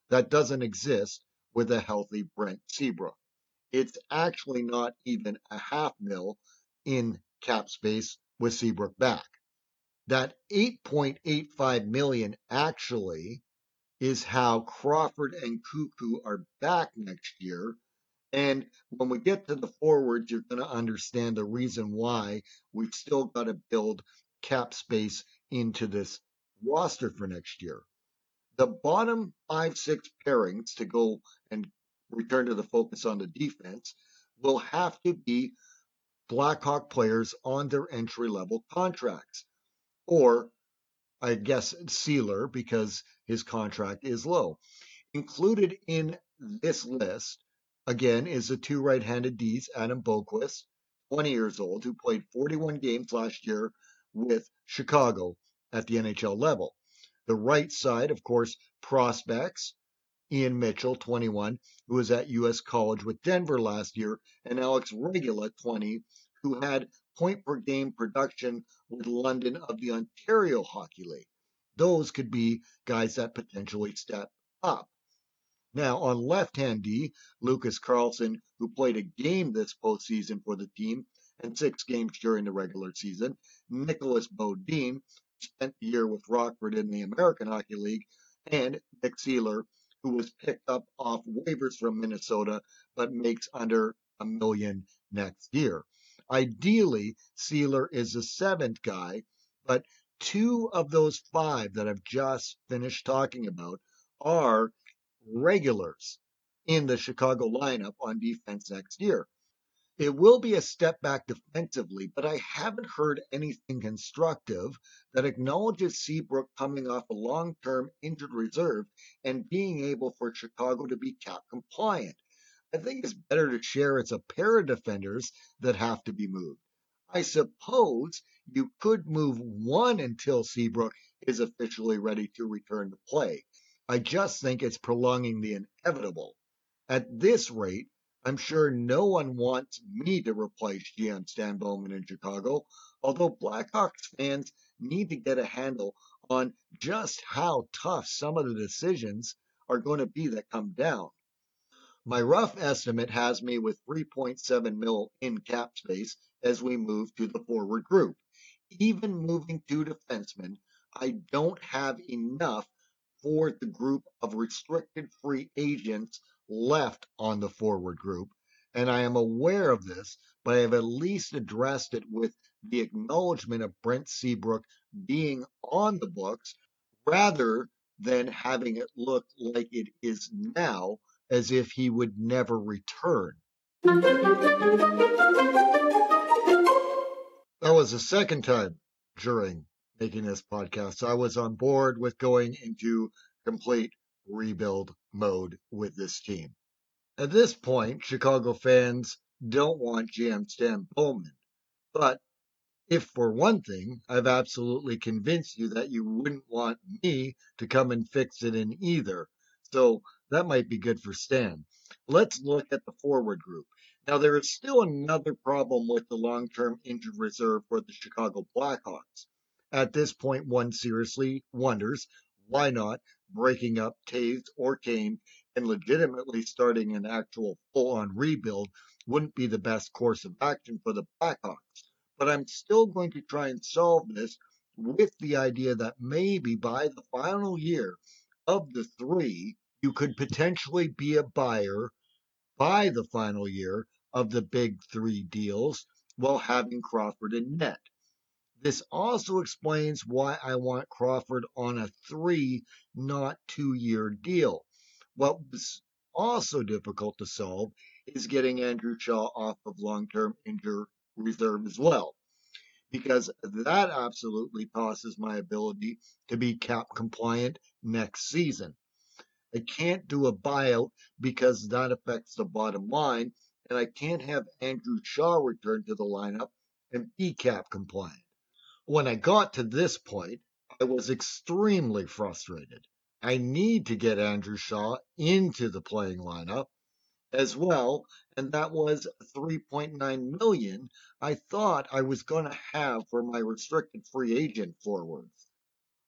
That doesn't exist with a healthy Brent Seabrook. it's actually not even a half mil in cap space with Seabrook back. That $8.85 million actually is how Crawford and Koekkoek are back next year. And when we get to the forwards, you're going to understand the reason why we've still got to build cap space into this roster for next year. The bottom 5-6 pairings, to go and return to the focus on the defense, will have to be Blackhawk players on their entry-level contracts, or I guess Sealer, because his contract is low. Included in this list, again, is the two right-handed Ds, Adam Boqvist, 20 years old, who played 41 games last year with Chicago at the NHL level. The right side, of course, prospects, Ian Mitchell, 21, who was at U.S. College with Denver last year, and Alex Regula, 20, who had point-per-game production with London of the Ontario Hockey League. Those could be guys that potentially step up. Now, on left-hand D, Lucas Carlson, who played a game this postseason for the team and 6 games during the regular season. Nicholas Bodin spent the year with Rockford in the American Hockey League. And Nick Sealer, who was picked up off waivers from Minnesota, but makes under $1 million next year. Ideally, Sealer is the 7th guy, but 2 of those 5 that I've just finished talking about are regulars in the Chicago lineup on defense next year. It will be a step back defensively, but I haven't heard anything constructive that acknowledges Seabrook coming off a long-term injured reserve and being able for Chicago to be cap compliant. I think it's better to share it's a pair of defenders that have to be moved. I suppose you could move one until Seabrook is officially ready to return to play. I just think it's prolonging the inevitable. At this rate, I'm sure no one wants me to replace GM Stan Bowman in Chicago, although Blackhawks fans need to get a handle on just how tough some of the decisions are going to be that come down. My rough estimate has me with 3.7 mil in cap space as we move to the forward group. Even moving 2 defensemen, I don't have enough for the group of restricted free agents left on the forward group, and I am aware of this, but I have at least addressed it with the acknowledgement of Brent Seabrook being on the books rather than having it look like it is now as if he would never return. That was the second time during making this podcast I was on board with going into complete rebuild mode with this team. At this point, Chicago fans don't want GM Stan Bowman, but if for one thing, I've absolutely convinced you that you wouldn't want me to come and fix it in either, so that might be good for Stan. Let's look at the forward group. Now, there is still another problem with the long-term injured reserve for the Chicago Blackhawks. At this point, one seriously wonders, why not breaking up Toews or Kane and legitimately starting an actual full-on rebuild wouldn't be the best course of action for the Blackhawks. But I'm still going to try and solve this with the idea that maybe by the final year of the 3, you could potentially be a buyer by the final year of the big 3 deals while having Crawford in net. This also explains why I want Crawford on a 3, not 2-year deal. What was also difficult to solve is getting Andrew Shaw off of long-term injured reserve as well, because that absolutely tosses my ability to be cap compliant next season. I can't do a buyout because that affects the bottom line, and I can't have Andrew Shaw return to the lineup and be cap compliant. When I got to this point, I was extremely frustrated. I need to get Andrew Shaw into the playing lineup as well, and that was $3.9 million I thought I was going to have for my restricted free agent forwards.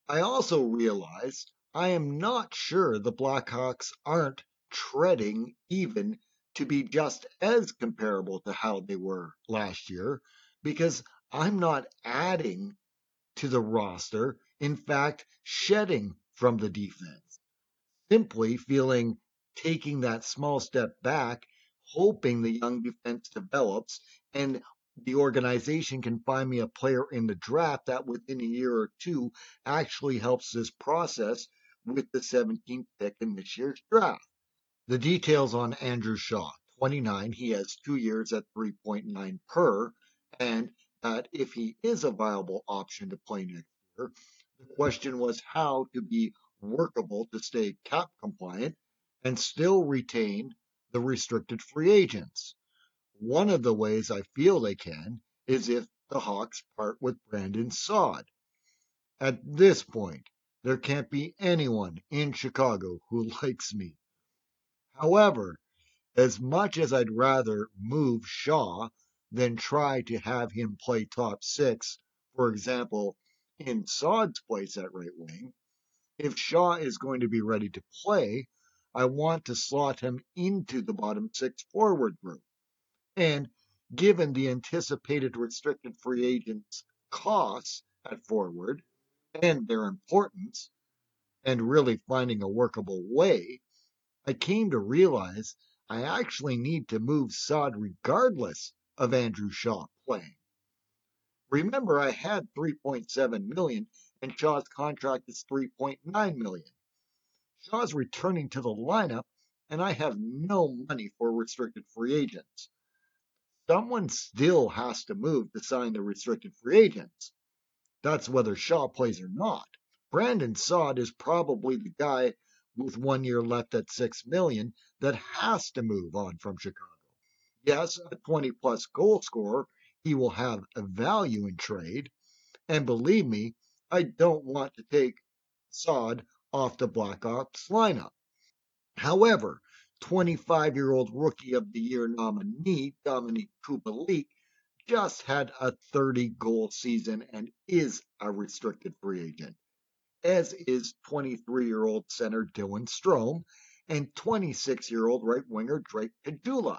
I also realized I am not sure the Blackhawks aren't treading even to be just as comparable to how they were last year, because I'm not adding to the roster, in fact, shedding from the defense. Simply feeling taking that small step back, hoping the young defense develops and the organization can find me a player in the draft that within a year or two actually helps this process with the 17th pick in this year's draft. The details on Andrew Shaw, 29, he has 2 years at 3.9 per, and that if he is a viable option to play next year, the question was how to be workable to stay cap compliant and still retain the restricted free agents. One of the ways I feel they can is if the Hawks part with Brandon Saad. At this point, there can't be anyone in Chicago who likes me. However, as much as I'd rather move Shaw than try to have him play top six, for example, in Saad's place at right wing, if Shaw is going to be ready to play, I want to slot him into the bottom six forward group. And given the anticipated restricted free agents' costs at forward and their importance, and really finding a workable way, I came to realize I actually need to move Saad regardless of Andrew Shaw playing. Remember, I had $3.7 million and Shaw's contract is $3.9 million. Shaw's returning to the lineup and I have no money for restricted free agents. Someone still has to move to sign the restricted free agents. That's whether Shaw plays or not. Brandon Saad is probably the guy with 1 year left at $6 million that has to move on from Chicago. Yes, a 20-plus goal scorer, he will have a value in trade. And believe me, I don't want to take Saad off the Blackhawks lineup. However, 25-year-old Rookie of the Year nominee Dominik Kubalík just had a 30-goal season and is a restricted free agent, as is 23-year-old center Dylan Strome and 26-year-old right-winger Drake Caggiula.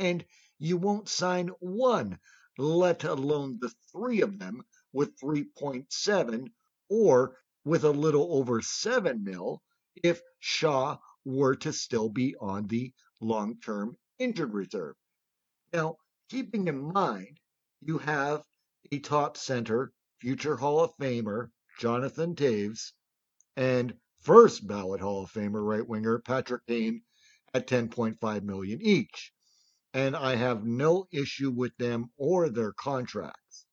And you won't sign one, let alone the three of them, with 3.7 or with a little over 7 mil if Shaw were to still be on the long-term injured reserve. Now, keeping in mind, you have a top center, future Hall of Famer, Jonathan Toews, and first ballot Hall of Famer right-winger, Patrick Kane, at $10.5 million each. And I have no issue with them or their contracts.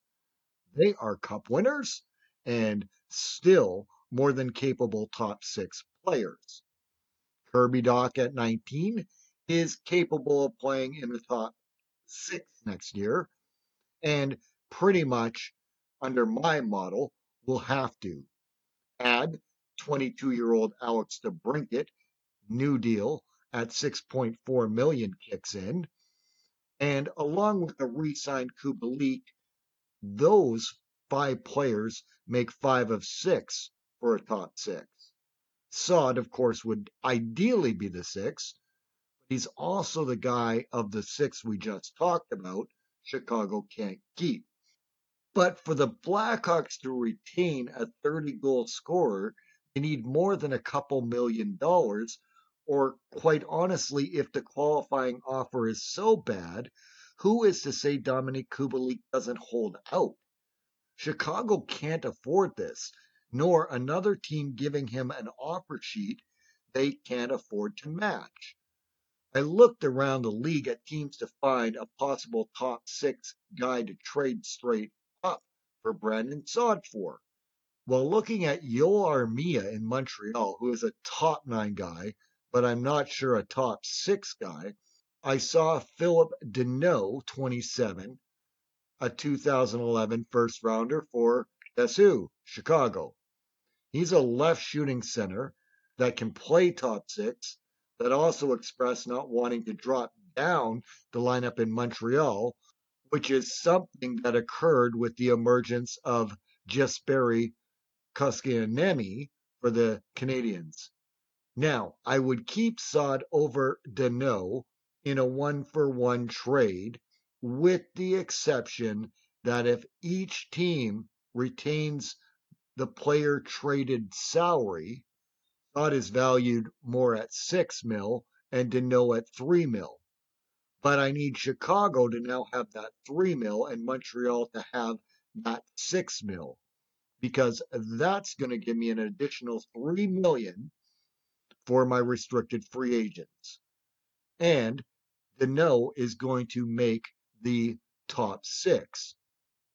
They are cup winners and still more than capable top six players. Kirby Dach at 19 is capable of playing in the top six next year and pretty much, under my model, will have to. Add 22-year-old Alex DeBrincat, new deal, at $6.4 million kicks in. And along with the re-signed Kubalík, those 5 players make 5 of 6 for a top six. Saad, of course, would ideally be the 6th. He's also the guy of the 6 we just talked about Chicago can't keep. But for the Blackhawks to retain a 30-goal scorer, they need more than a couple $1 million, or quite honestly, if the qualifying offer is so bad, who is to say Dominik Kubalík doesn't hold out? Chicago can't afford this, nor another team giving him an offer sheet they can't afford to match. I looked around the league at teams to find a possible top six guy to trade straight up for Brandon Saad for. While looking at Yoel Armia in Montreal, who is a top 9 guy, but I'm not sure a top 6 guy, I saw Philip Deneau, 27, a 2011 first rounder for, guess who? Chicago. He's a left shooting center that can play top 6, that also expressed not wanting to drop down the lineup in Montreal, which is something that occurred with the emergence of Jesperi Koskinen for the Canadiens. Now, I would keep Saad over Deneau in a 1-for-1 trade, with the exception that if each team retains the player traded salary, Saad is valued more at $6 million and Deneau at $3 million. But I need Chicago to now have that $3 million and Montreal to have that $6 million, because that's going to give me an additional $3 million for my restricted free agents. And Deneau is going to make the top six.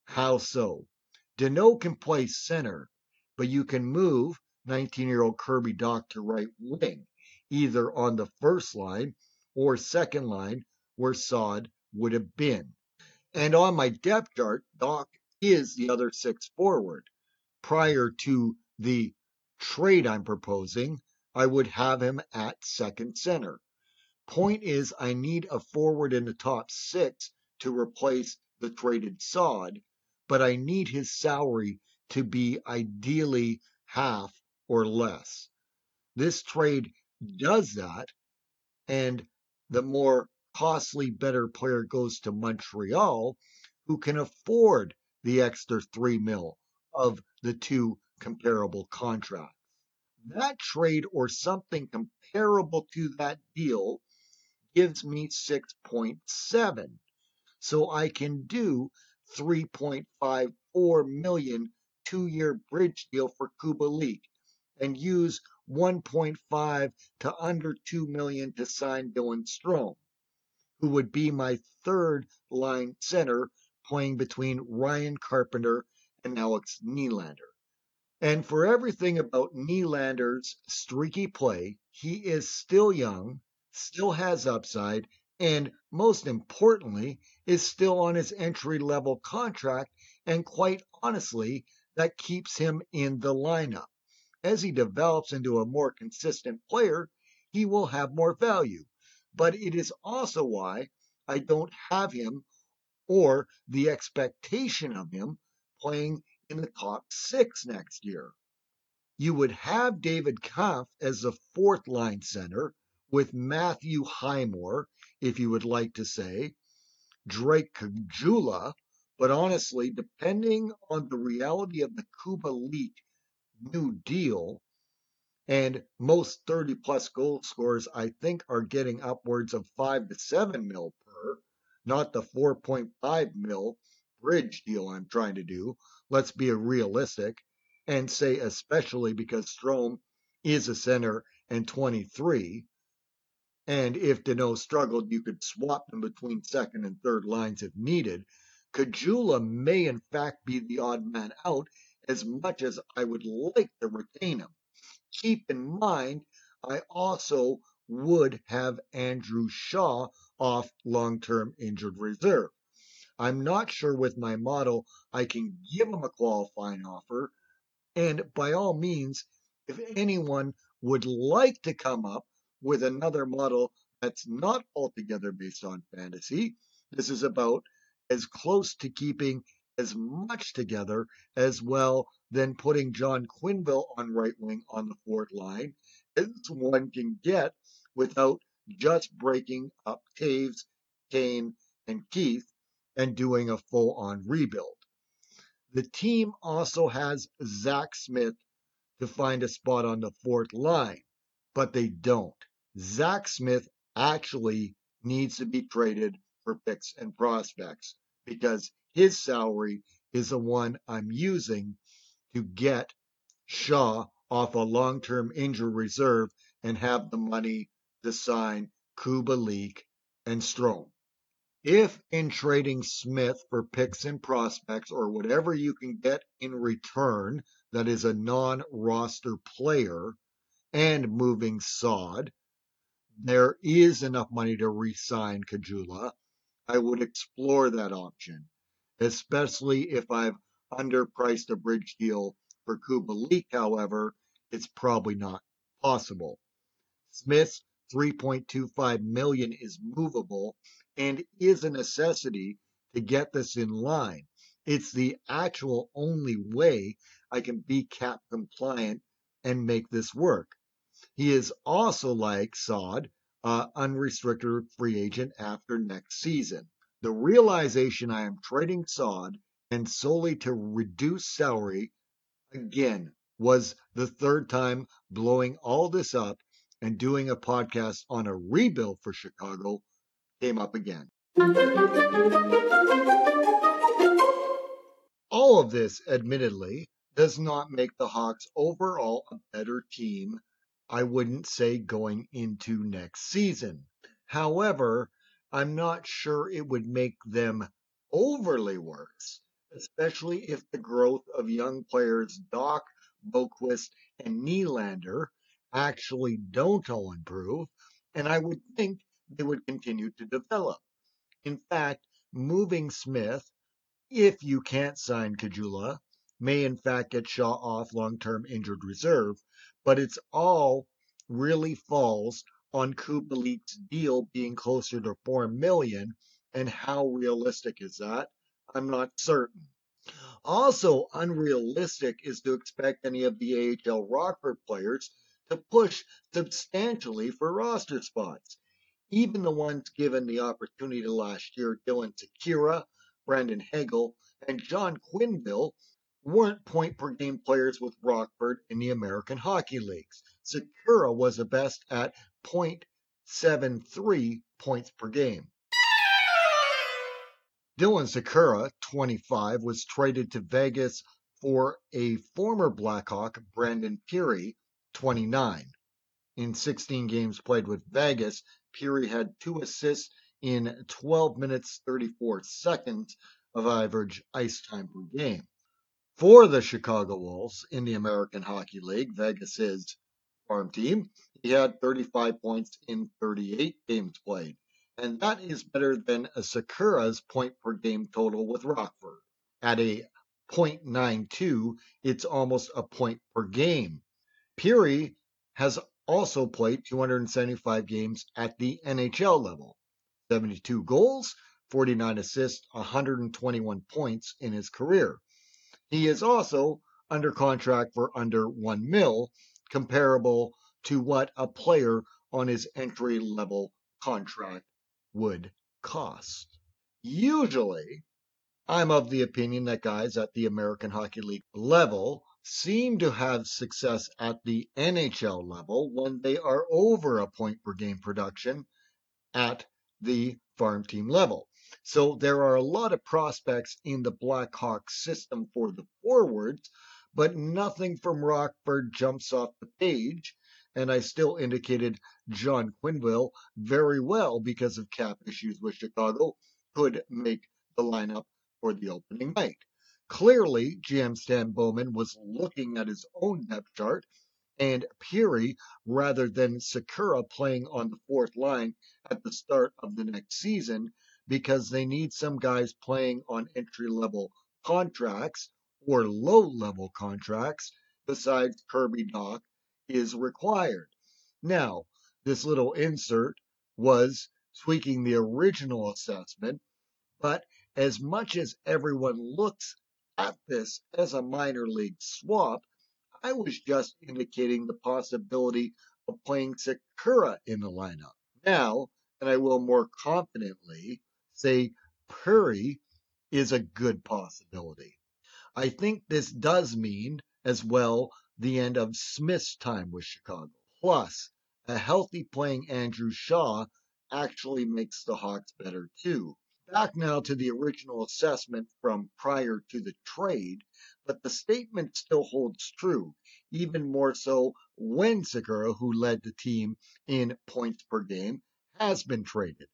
How so? Deneau can play center, but you can move 19-year-old Kirby Dach to right wing, either on the first line or second line where Saad would have been. And on my depth chart, Dach is the other six forward. Prior to the trade I'm proposing, I would have him at second center. Point is, I need a forward in the top six to replace the traded Saad, but I need his salary to be ideally half or less. This trade does that, and the more costly, better player goes to Montreal, who can afford the extra $3 million of the two comparable contracts. That trade, or something comparable to that deal, gives me 6.7. So I can do $3.54 million 2-year bridge deal for Kubalík and use 1.5 to under $2 million to sign Dylan Strome, who would be my third line center, playing between Ryan Carpenter and Alex Nylander. And for everything about Nylander's streaky play, he is still young, still has upside, and most importantly, is still on his entry-level contract, and quite honestly, that keeps him in the lineup. As he develops into a more consistent player, he will have more value. But it is also why I don't have him, or the expectation of him, playing in the top six next year. You would have David Kampf as the fourth-line center, with Matthew Highmore, if you would like to say, Drake Caggiula, but honestly, depending on the reality of the Kubalík new deal, and most 30-plus goal scorers, I think, are getting upwards of $5 to $7 million per, not the $4.5 million bridge deal I'm trying to do. Let's be realistic and say, especially because Strome is a center and 23, and if Deneau struggled, you could swap them between second and third lines if needed. Caggiula may, in fact, be the odd man out, as much as I would like to retain him. Keep in mind, I also would have Andrew Shaw off long-term injured reserve. I'm not sure with my model I can give him a qualifying offer, and by all means, if anyone would like to come up with another model that's not altogether based on fantasy, this is about as close to keeping as much together as well than putting John Quinville on right wing on the fourth line as one can get without just breaking up Toews, Kane, and Keith and doing a full-on rebuild. The team also has Zach Smith to find a spot on the fourth line, but they don't. Zach Smith actually needs to be traded for picks and prospects, because his salary is the one I'm using to get Shaw off a long-term injury reserve and have the money to sign Kubalík and Strome. If in trading Smith for picks and prospects, or whatever you can get in return that is a non-roster player, and moving Saad, there is enough money to re-sign Caggiula, I would explore that option, especially if I've underpriced a bridge deal for Kubalík. However, it's probably not possible. Smith's $3.25 million is movable and is a necessity to get this in line. It's the actual only way I can be cap compliant and make this work. He is also, like Saad, unrestricted free agent after next season. The realization I am trading Saad and solely to reduce salary again was the third time blowing all this up, and doing a podcast on a rebuild for Chicago came up again. All of this, admittedly, does not make the Hawks overall a better team, I wouldn't say, going into next season. However, I'm not sure it would make them overly worse, especially if the growth of young players Dach, Boqvist, and Nylander actually don't all improve, and I would think they would continue to develop. In fact, moving Smith, if you can't sign Caggiula, may in fact get Shaw off long-term injured reserve, but it's all really falls on Kubalík's deal being closer to $4 million, and how realistic is that? I'm not certain. Also unrealistic is to expect any of the AHL Rockford players to push substantially for roster spots. Even the ones given the opportunity last year, Dylan Sikura, Brandon Hagel, and John Quinville, weren't point-per-game players with Rockford in the American Hockey Leagues. Sikura was the best at 0.73 points per game. Dylan Sikura, 25, was traded to Vegas for a former Blackhawk, Brandon Pirri, 29. In 16 games played with Vegas, Pirri had 2 assists in 12 minutes 34 seconds of average ice time per game. For the Chicago Wolves in the American Hockey League, Vegas' farm team, he had 35 points in 38 games played, and that is better than a Sakura's point-per-game total with Rockford. At a .92, it's almost a point per game. Pirri has also played 275 games at the NHL level, 72 goals, 49 assists, 121 points in his career. He is also under contract for under $1 million, comparable to what a player on his entry-level contract would cost. Usually, I'm of the opinion that guys at the American Hockey League level seem to have success at the NHL level when they are over a point-per-game production at the farm team level. So there are a lot of prospects in the Blackhawks system for the forwards, but nothing from Rockford jumps off the page, and I still indicated John Quinville very well because of cap issues with Chicago could make the lineup for the opening night. Clearly, GM Stan Bowman was looking at his own depth chart, and Pirri, rather than Sikura playing on the fourth line at the start of the next season, because they need some guys playing on entry-level contracts or low-level contracts besides Kirby Dach is required. Now, this little insert was tweaking the original assessment, but as much as everyone looks at this as a minor league swap, I was just indicating the possibility of playing Sikura in the lineup. Now, and I will more confidently say, Pirri is a good possibility. I think this does mean, as well, the end of Smith's time with Chicago. Plus, a healthy playing Andrew Shaw actually makes the Hawks better too. Back now to the original assessment from prior to the trade, but the statement still holds true, even more so when Sikura, who led the team in points per game, has been traded.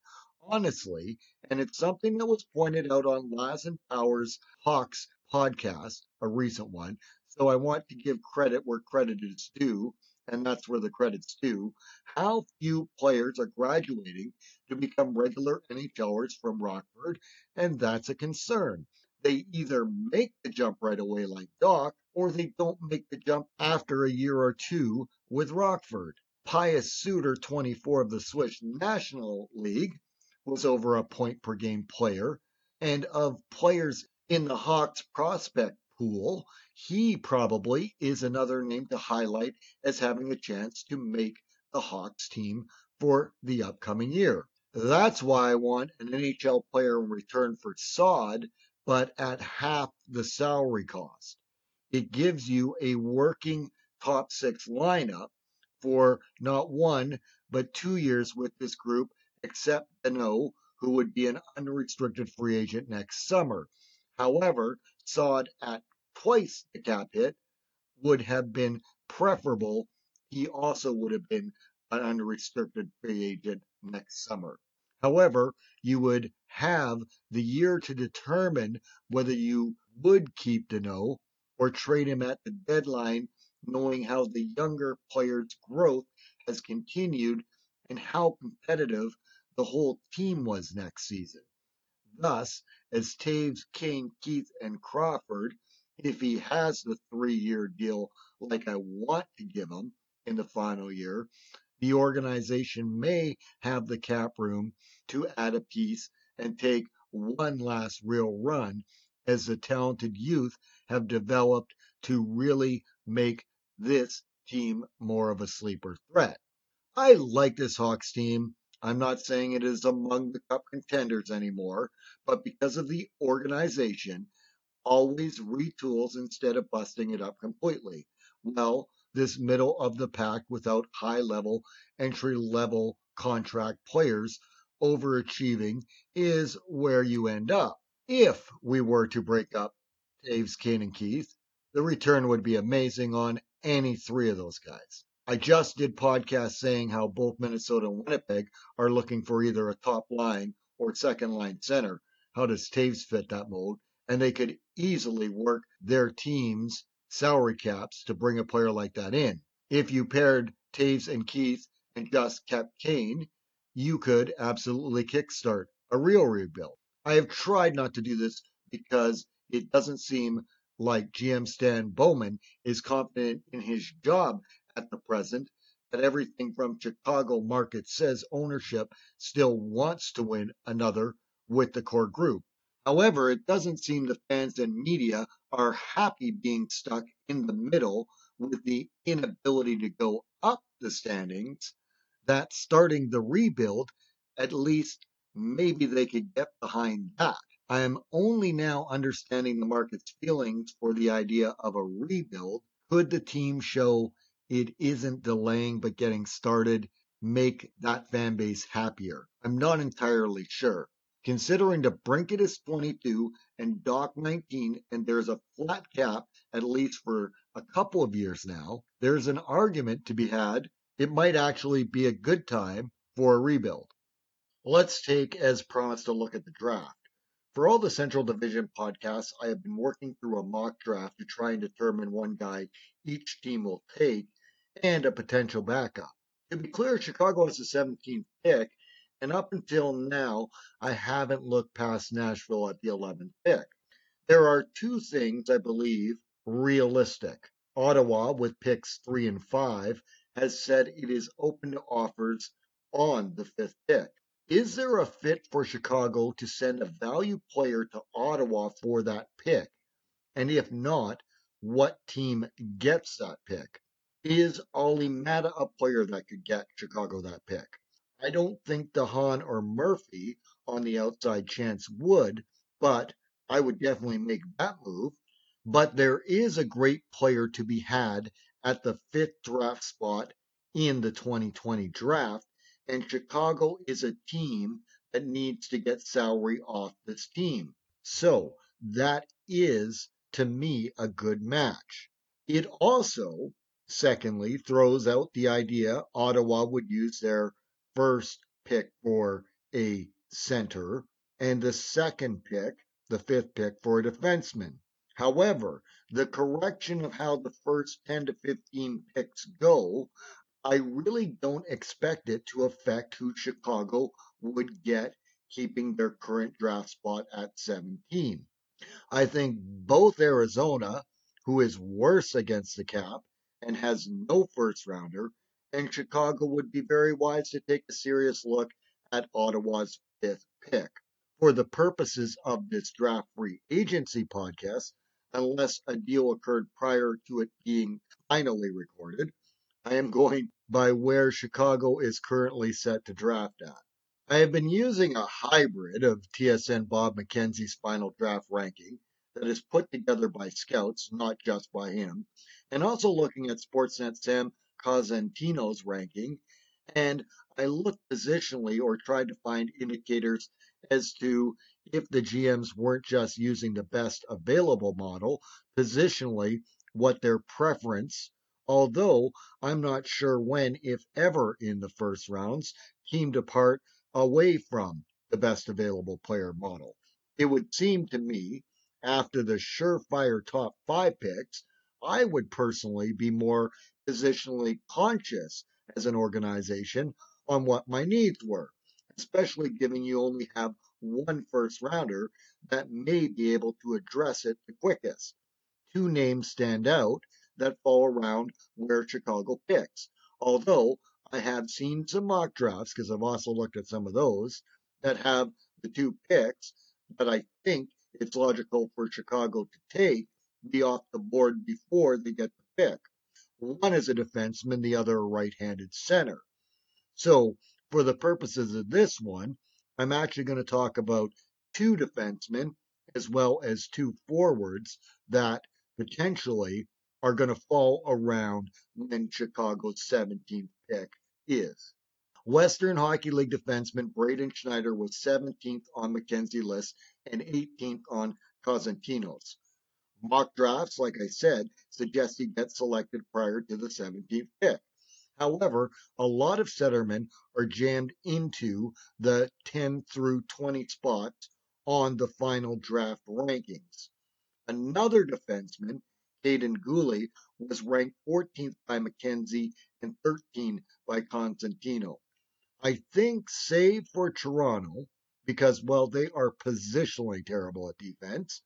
Honestly, and it's something that was pointed out on Laz and Power's Hawks podcast, a recent one, so I want to give credit where credit is due, and that's where the credit's due. How few players are graduating to become regular NHLers from Rockford, and that's a concern. They either make the jump right away like Dach, or they don't make the jump after a year or two with Rockford. Pius Suter, 24, of the Swiss National League, was over a point-per-game player, and of players in the Hawks prospect pool, he probably is another name to highlight as having a chance to make the Hawks team for the upcoming year. That's why I want an NHL player in return for Saad, but at half the salary cost. It gives you a working top six lineup for not one, but 2 years with this group, except Danault, who would be an unrestricted free agent next summer. However, Saad at twice the cap hit would have been preferable. He also would have been an unrestricted free agent next summer. However, you would have the year to determine whether you would keep Danault or trade him at the deadline, knowing how the younger player's growth has continued and how competitive the whole team was next season. Thus, as Toews, Kane, Keith, and Crawford, if he has the 3-year deal like I want to give him in the final year, the organization may have the cap room to add a piece and take one last real run as the talented youth have developed to really make this team more of a sleeper threat. I like this Hawks team. I'm not saying it is among the cup contenders anymore, but because of the organization, always retools instead of busting it up completely. Well, this middle of the pack without high-level, entry-level contract players overachieving is where you end up. If we were to break up Toews, Kane, and Keith, the return would be amazing on any three of those guys. I just did podcasts saying how both Minnesota and Winnipeg are looking for either a top line or second line center. How does Toews fit that mold? And they could easily work their team's salary caps to bring a player like that in. If you paired Toews and Keith and just kept Kane, you could absolutely kickstart a real rebuild. I have tried not to do this because it doesn't seem like GM Stan Bowman is confident in his job at the present, that everything from Chicago market says ownership still wants to win another with the core group. However, it doesn't seem the fans and media are happy being stuck in the middle with the inability to go up the standings, that starting the rebuild, at least maybe they could get behind that. I am only now understanding the market's feelings for the idea of a rebuild. Could the team show it isn't delaying but getting started, make that fan base happier? I'm not entirely sure. Considering DeBrincat is 22 and Dach 19, and there's a flat cap at least for a couple of years now, there's an argument to be had. It might actually be a good time for a rebuild. Let's take, as promised, a look at the draft. For all the Central Division podcasts, I have been working through a mock draft to try and determine one guy each team will take and a potential backup. To be clear, Chicago has the 17th pick, and up until now, I haven't looked past Nashville at the 11th pick. There are two things I believe realistic. Ottawa, with picks 3 and 5, has said it is open to offers on the 5th pick. Is there a fit for Chicago to send a value player to Ottawa for that pick? And if not, what team gets that pick? Is Olli Maatta a player that could get Chicago that pick? I don't think de Haan or Murphy on the outside chance would, but I would definitely make that move. But there is a great player to be had at the 5th draft spot in the 2020 draft, and Chicago is a team that needs to get salary off this team. So that is, to me, a good match. It also, secondly, throws out the idea Ottawa would use their first pick for a center, and the second pick, the 5th pick, for a defenseman. However, the correction of how the first 10 to 15 picks go, I really don't expect it to affect who Chicago would get, keeping their current draft spot at 17. I think both Arizona, who is worse against the cap and has no first-rounder, and Chicago would be very wise to take a serious look at Ottawa's 5th pick. For the purposes of this draft free agency podcast, unless a deal occurred prior to it being finally recorded, I am going by where Chicago is currently set to draft at. I have been using a hybrid of TSN Bob McKenzie's final draft ranking that is put together by scouts, not just by him, and also looking at Sportsnet's Sam Cosentino's ranking, and I looked positionally or tried to find indicators as to if the GMs weren't just using the best available model, positionally what their preference, although I'm not sure when, if ever in the first rounds, team depart away from the best available player model. It would seem to me, after the surefire top 5 picks, I would personally be more positionally conscious as an organization on what my needs were, especially given you only have one first rounder that may be able to address it the quickest. 2 names stand out that fall around where Chicago picks, although I have seen some mock drafts, because I've also looked at some of those, that have the 2 picks that I think it's logical for Chicago to take be off the board before they get the pick. One is a defenseman, the other a right-handed center. So, for the purposes of this one, I'm actually going to talk about 2 defensemen as well as 2 forwards that potentially are going to fall around when Chicago's 17th pick is. Western Hockey League defenseman Braden Schneider was 17th on McKenzie's list and 18th on Cosentino's. Mock drafts, like I said, suggest he gets selected prior to the 17th pick. However, a lot of centermen are jammed into the 10 through 20 spots on the final draft rankings. Another defenseman, Hayden Gooley, was ranked 14th by McKenzie and 13th by Cosentino. I think, save for Toronto, because, well, they are positionally terrible at defense.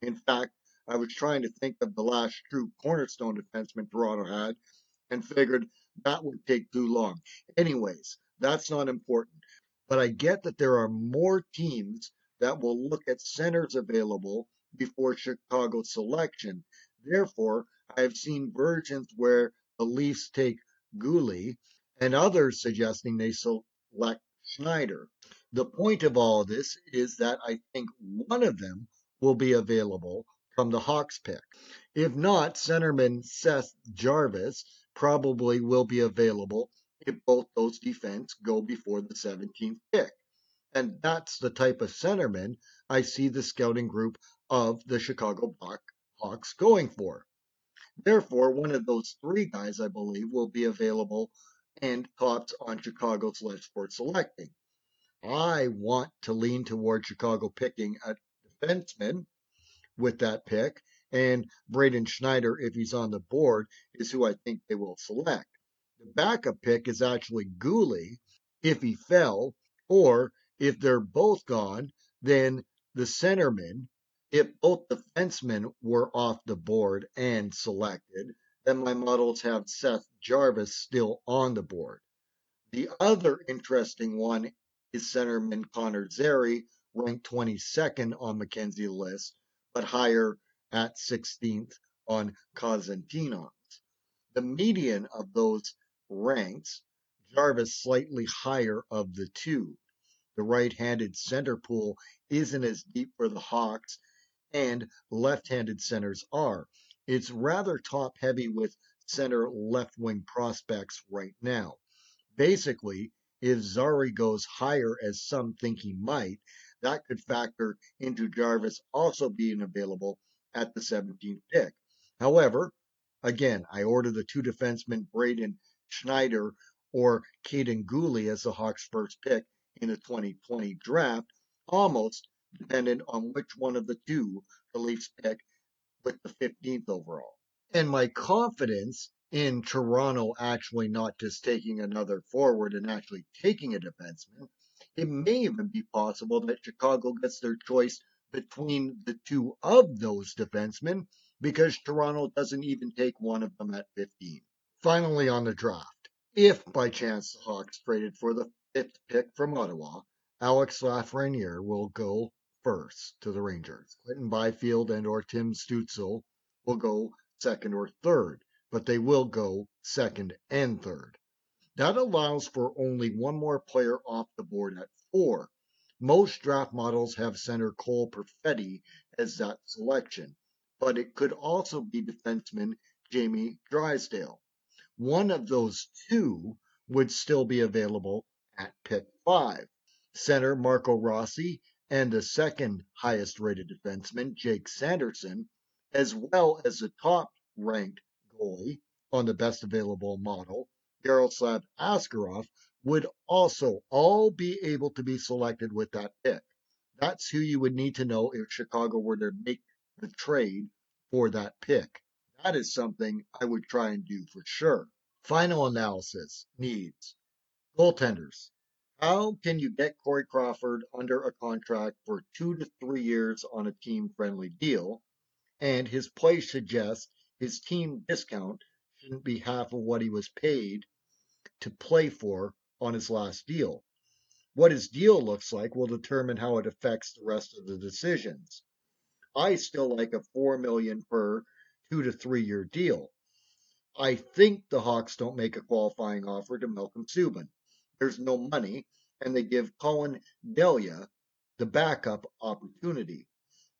In fact, I was trying to think of the last true cornerstone defenseman Toronto had and figured that would take too long. Anyways, that's not important. But I get that there are more teams that will look at centers available before Chicago's selection. Therefore, I have seen versions where the Leafs take Gooley and others suggesting they select Schneider. The point of all this is that I think one of them will be available from the Hawks pick. If not, centerman Seth Jarvis probably will be available if both those defense go before the 17th pick. And that's the type of centerman I see the scouting group of the Chicago Blackhawks going for. Therefore, one of those 3 guys, I believe, will be available and tops on Chicago's list for selecting. I want to lean toward Chicago picking a defenseman with that pick, and Braden Schneider, if he's on the board, is who I think they will select. The backup pick is actually Gooley, if he fell, or if they're both gone, then the centerman. If both defensemen were off the board and selected, then my models have Seth Jarvis still on the board. The other interesting one is centerman Connor Zeri, ranked 22nd on McKenzie's list, but higher at 16th on Cosentino's. The median of those ranks, Jarvis slightly higher of the 2. The right-handed center pool isn't as deep for the Hawks, and left-handed centers are. It's rather top-heavy with center left-wing prospects right now. Basically, if Zari goes higher, as some think he might, that could factor into Jarvis also being available at the 17th pick. However, again, I order the 2 defensemen Braden Schneider or Caden Gooley as the Hawks' first pick in the 2020 draft, almost dependent on which one of the 2 the Leafs pick with the 15th overall. And my confidence in Toronto actually not just taking another forward and actually taking a defenseman, it may even be possible that Chicago gets their choice between the 2 of those defensemen because Toronto doesn't even take one of them at 15. Finally, on the draft, if by chance the Hawks traded for the 5th pick from Ottawa, Alex Lafreniere will go first to the Rangers. Clinton Byfield and or Tim Stützle will go second or third. but they will go second and third. That allows for only one more player off the board at 4. Most draft models have center Cole Perfetti as that selection, but it could also be defenseman Jamie Drysdale. One of those two would still be available at pick 5. Center Marco Rossi and the second highest rated defenseman, Jake Sanderson, as well as the top ranked goalie on the best available model, Yaroslav Askarov, would also all be able to be selected with that pick. That's who you would need to know if Chicago were to make the trade for that pick. That is something I would try and do for sure. Final analysis needs. Goaltenders. How can you get Corey Crawford under a contract for 2 to 3 years on a team-friendly deal? And his play suggests his team discount shouldn't be half of what he was paid to play for on his last deal. What his deal looks like will determine how it affects the rest of the decisions. I still like a $4 million per 2 to 3 year deal. I think the Hawks don't make a qualifying offer to Malcolm Subban. There's no money, and they give Colin Delia the backup opportunity.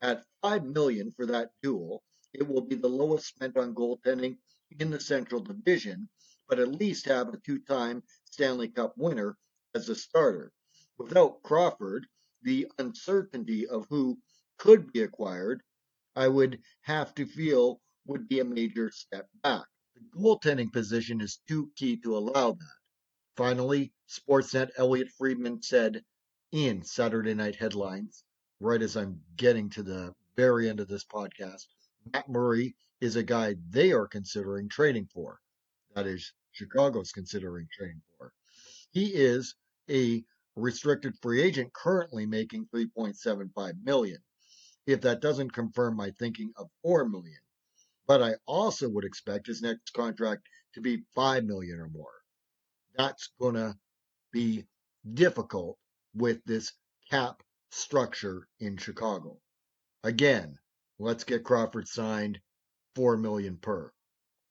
At $5 million for that duel, it will be the lowest spent on goaltending in the Central Division, but at least have a 2-time Stanley Cup winner as a starter. Without Crawford, the uncertainty of who could be acquired, I would have to feel would be a major step back. The goaltending position is too key to allow that. Finally, Sportsnet Elliot Friedman said in Saturday Night Headlines, right as I'm getting to the very end of this podcast, Matt Murray is a guy they are considering trading for. That is, Chicago's considering trading for. He is a restricted free agent currently making $3.75 million. If that doesn't confirm my thinking of $4 million. But I also would expect his next contract to be $5 million or more. That's going to be difficult with this cap structure in Chicago. Again, let's get Crawford signed, $4 million per.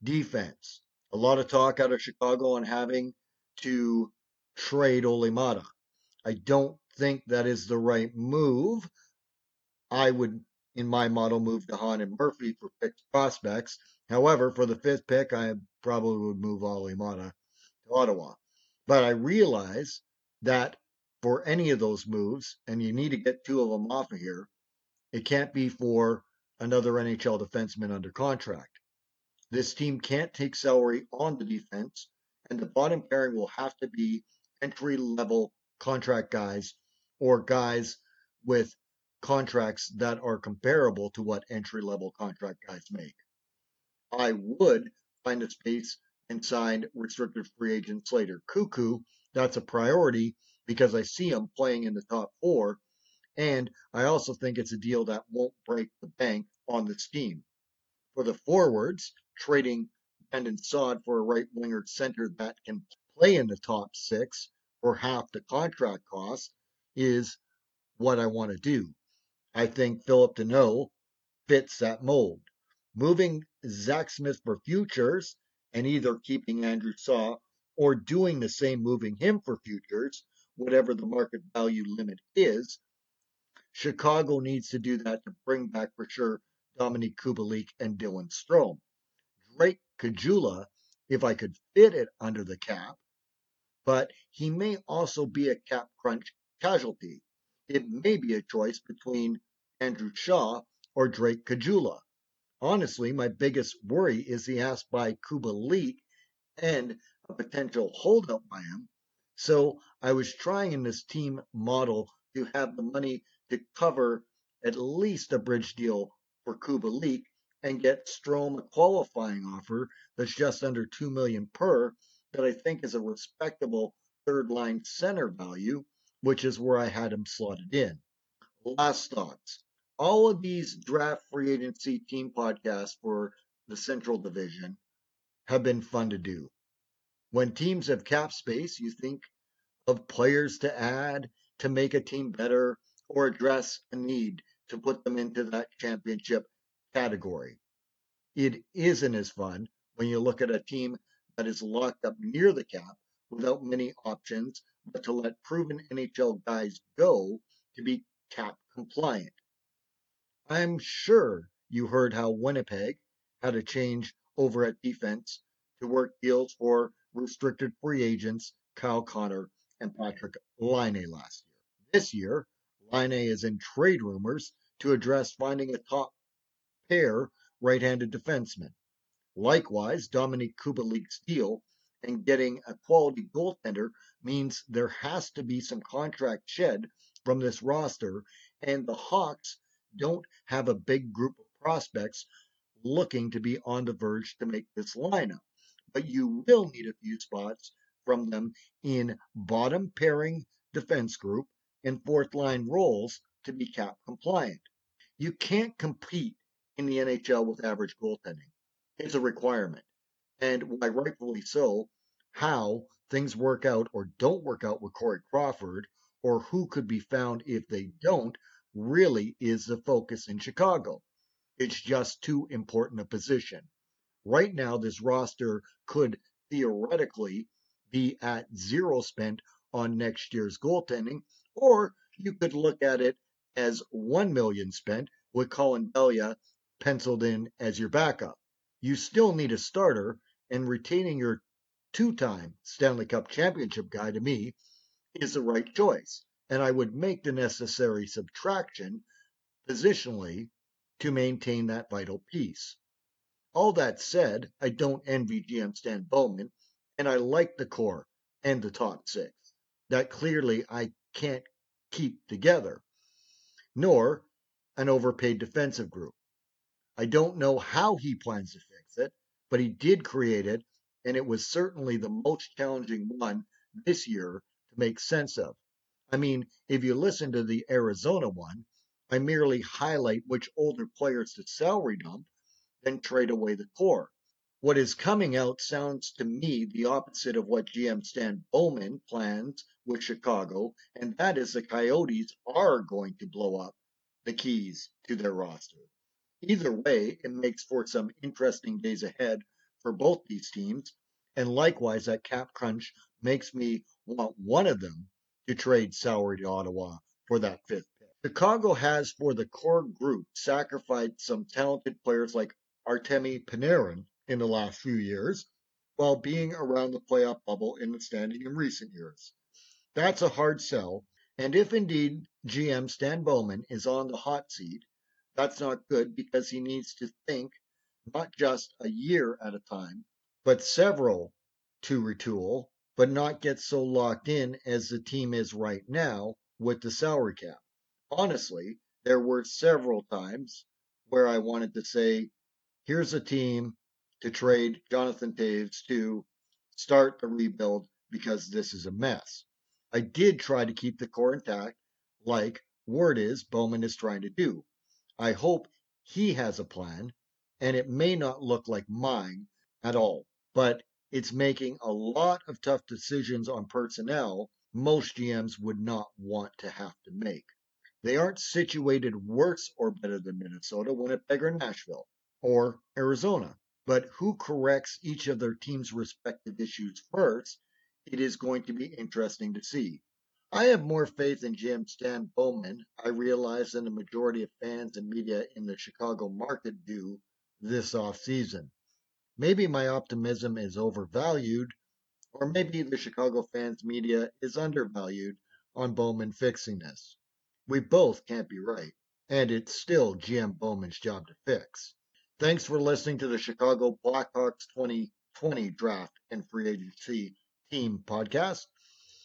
Defense. A lot of talk out of Chicago on having to trade Olli Maatta. I don't think that is the right move. I would, in my model, move to Haan and Murphy for picked prospects. However, for the 5th pick, I probably would move Olli Maatta to Ottawa. But I realize that for any of those moves, and you need to get 2 of them off of here, it can't be for another NHL defenseman under contract. This team can't take salary on the defense, and the bottom pairing will have to be entry-level contract guys or guys with contracts that are comparable to what entry-level contract guys make. I would find a space and sign restricted free agent Slater Koekkoek. That's a priority because I see him playing in the top 4, and I also think it's a deal that won't break the bank on this team. For the forwards, trading Brandon Saad for a right-winger center that can play in the top 6 for half the contract cost is what I want to do. I think Philip Deneau fits that mold. Moving Zach Smith for futures and either keeping Andrew Shaw or doing the same, moving him for futures, whatever the market value limit is, Chicago needs to do that to bring back for sure Dominik Kubalík and Dylan Strome. Drake Caggiula, if I could fit it under the cap, but he may also be a cap crunch casualty. It may be a choice between Andrew Shaw or Drake Caggiula. Honestly, my biggest worry is the ask by Kubalík and a potential holdup by him. So I was trying in this team model to have the money to cover at least a bridge deal for Kubalík and get Strome a qualifying offer that's just under $2 million per that I think is a respectable third-line center value, which is where I had him slotted in. Last thoughts. All of these draft free agency team podcasts for the Central Division have been fun to do. When teams have cap space, you think of players to add to make a team better or address a need to put them into that championship category. It isn't as fun when you look at a team that is locked up near the cap without many options, but to let proven NHL guys go to be cap compliant. I'm sure you heard how Winnipeg had a change over at defense to work deals for restricted free agents Kyle Connor and Patrick Laine last year. This year, Laine is in trade rumors to address finding a top pair right-handed defenseman. Likewise, Dominik Kubalík's deal and getting a quality goaltender means there has to be some contract shed from this roster, and the Hawks don't have a big group of prospects looking to be on the verge to make this lineup. But you will need a few spots from them in bottom pairing defense group and fourth line roles to be cap compliant. You can't compete in the NHL with average goaltending. It's a requirement. And why rightfully so, how things work out or don't work out with Corey Crawford, or who could be found if they don't, really is the focus in Chicago. It's just too important a position. Right now, this roster could theoretically be at zero spent on next year's goaltending, or you could look at it as $1 million spent with Colin Delia penciled in as your backup. You still need a starter, and retaining your two-time Stanley Cup championship guy, to me, is the right choice. And I would make the necessary subtraction positionally to maintain that vital piece. All that said, I don't envy GM Stan Bowman, and I like the core and the top six that clearly I can't keep together, nor an overpaid defensive group. I don't know how he plans to fix it, but he did create it, and it was certainly the most challenging one this year to make sense of. I mean, if you listen to the Arizona one, I merely highlight which older players to salary dump, then trade away the core. What is coming out sounds to me the opposite of what GM Stan Bowman plans with Chicago, and that is the Coyotes are going to blow up the keys to their roster. Either way, it makes for some interesting days ahead for both these teams, and likewise that cap crunch makes me want one of them to trade salary to Ottawa for that fifth pick. Chicago has, for the core group, sacrificed some talented players like Artemi Panarin in the last few years, while being around the playoff bubble in the standing in recent years. That's a hard sell, and if indeed GM Stan Bowman is on the hot seat, that's not good because he needs to think not just a year at a time, but several to retool, but not get so locked in as the team is right now with the salary cap. Honestly, there were several times where I wanted to say, here's a team to trade Jonathan Toews to start the rebuild because this is a mess. I did try to keep the core intact like word is Bowman is trying to do. I hope he has a plan, and it may not look like mine at all, but it's making a lot of tough decisions on personnel most GMs would not want to have to make. They aren't situated worse or better than Minnesota, Winnipeg, or Nashville, or Arizona, but who corrects each of their team's respective issues first, it is going to be interesting to see. I have more faith in GM Stan Bowman, I realize, than the majority of fans and media in the Chicago market do this offseason. Maybe my optimism is overvalued, or maybe the Chicago fans media is undervalued on Bowman fixing this. We both can't be right, and it's still GM Bowman's job to fix. Thanks for listening to the Chicago Blackhawks 2020 Draft and Free Agency Team Podcast.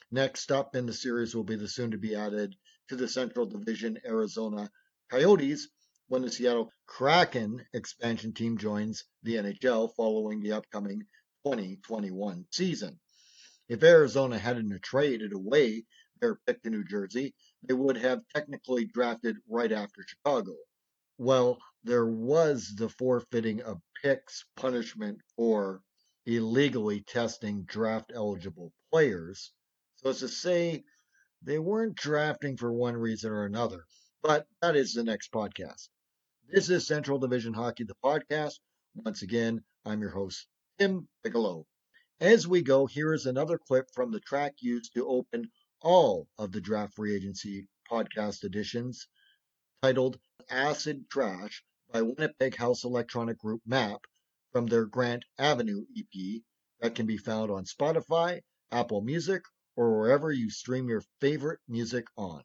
Next up in the series will be the soon-to-be-added to the Central Division Arizona Coyotes when the Seattle Kraken expansion team joins the NHL following the upcoming 2021 season. If Arizona hadn't traded away their pick to New Jersey, they would have technically drafted right after Chicago. Well, there was the forfeiting of picks punishment for illegally testing draft-eligible players. So as to say, they weren't drafting for one reason or another, but that is the next podcast. This is Central Division Hockey, the podcast. Once again, I'm your host, Tim Bigelow. As we go, here is another clip from the track used to open all of the Draft Free Agency podcast editions, titled Acid Trash by Winnipeg House Electronic Group MAP, from their Grant Avenue EP that can be found on Spotify, Apple Music, or wherever you stream your favorite music on.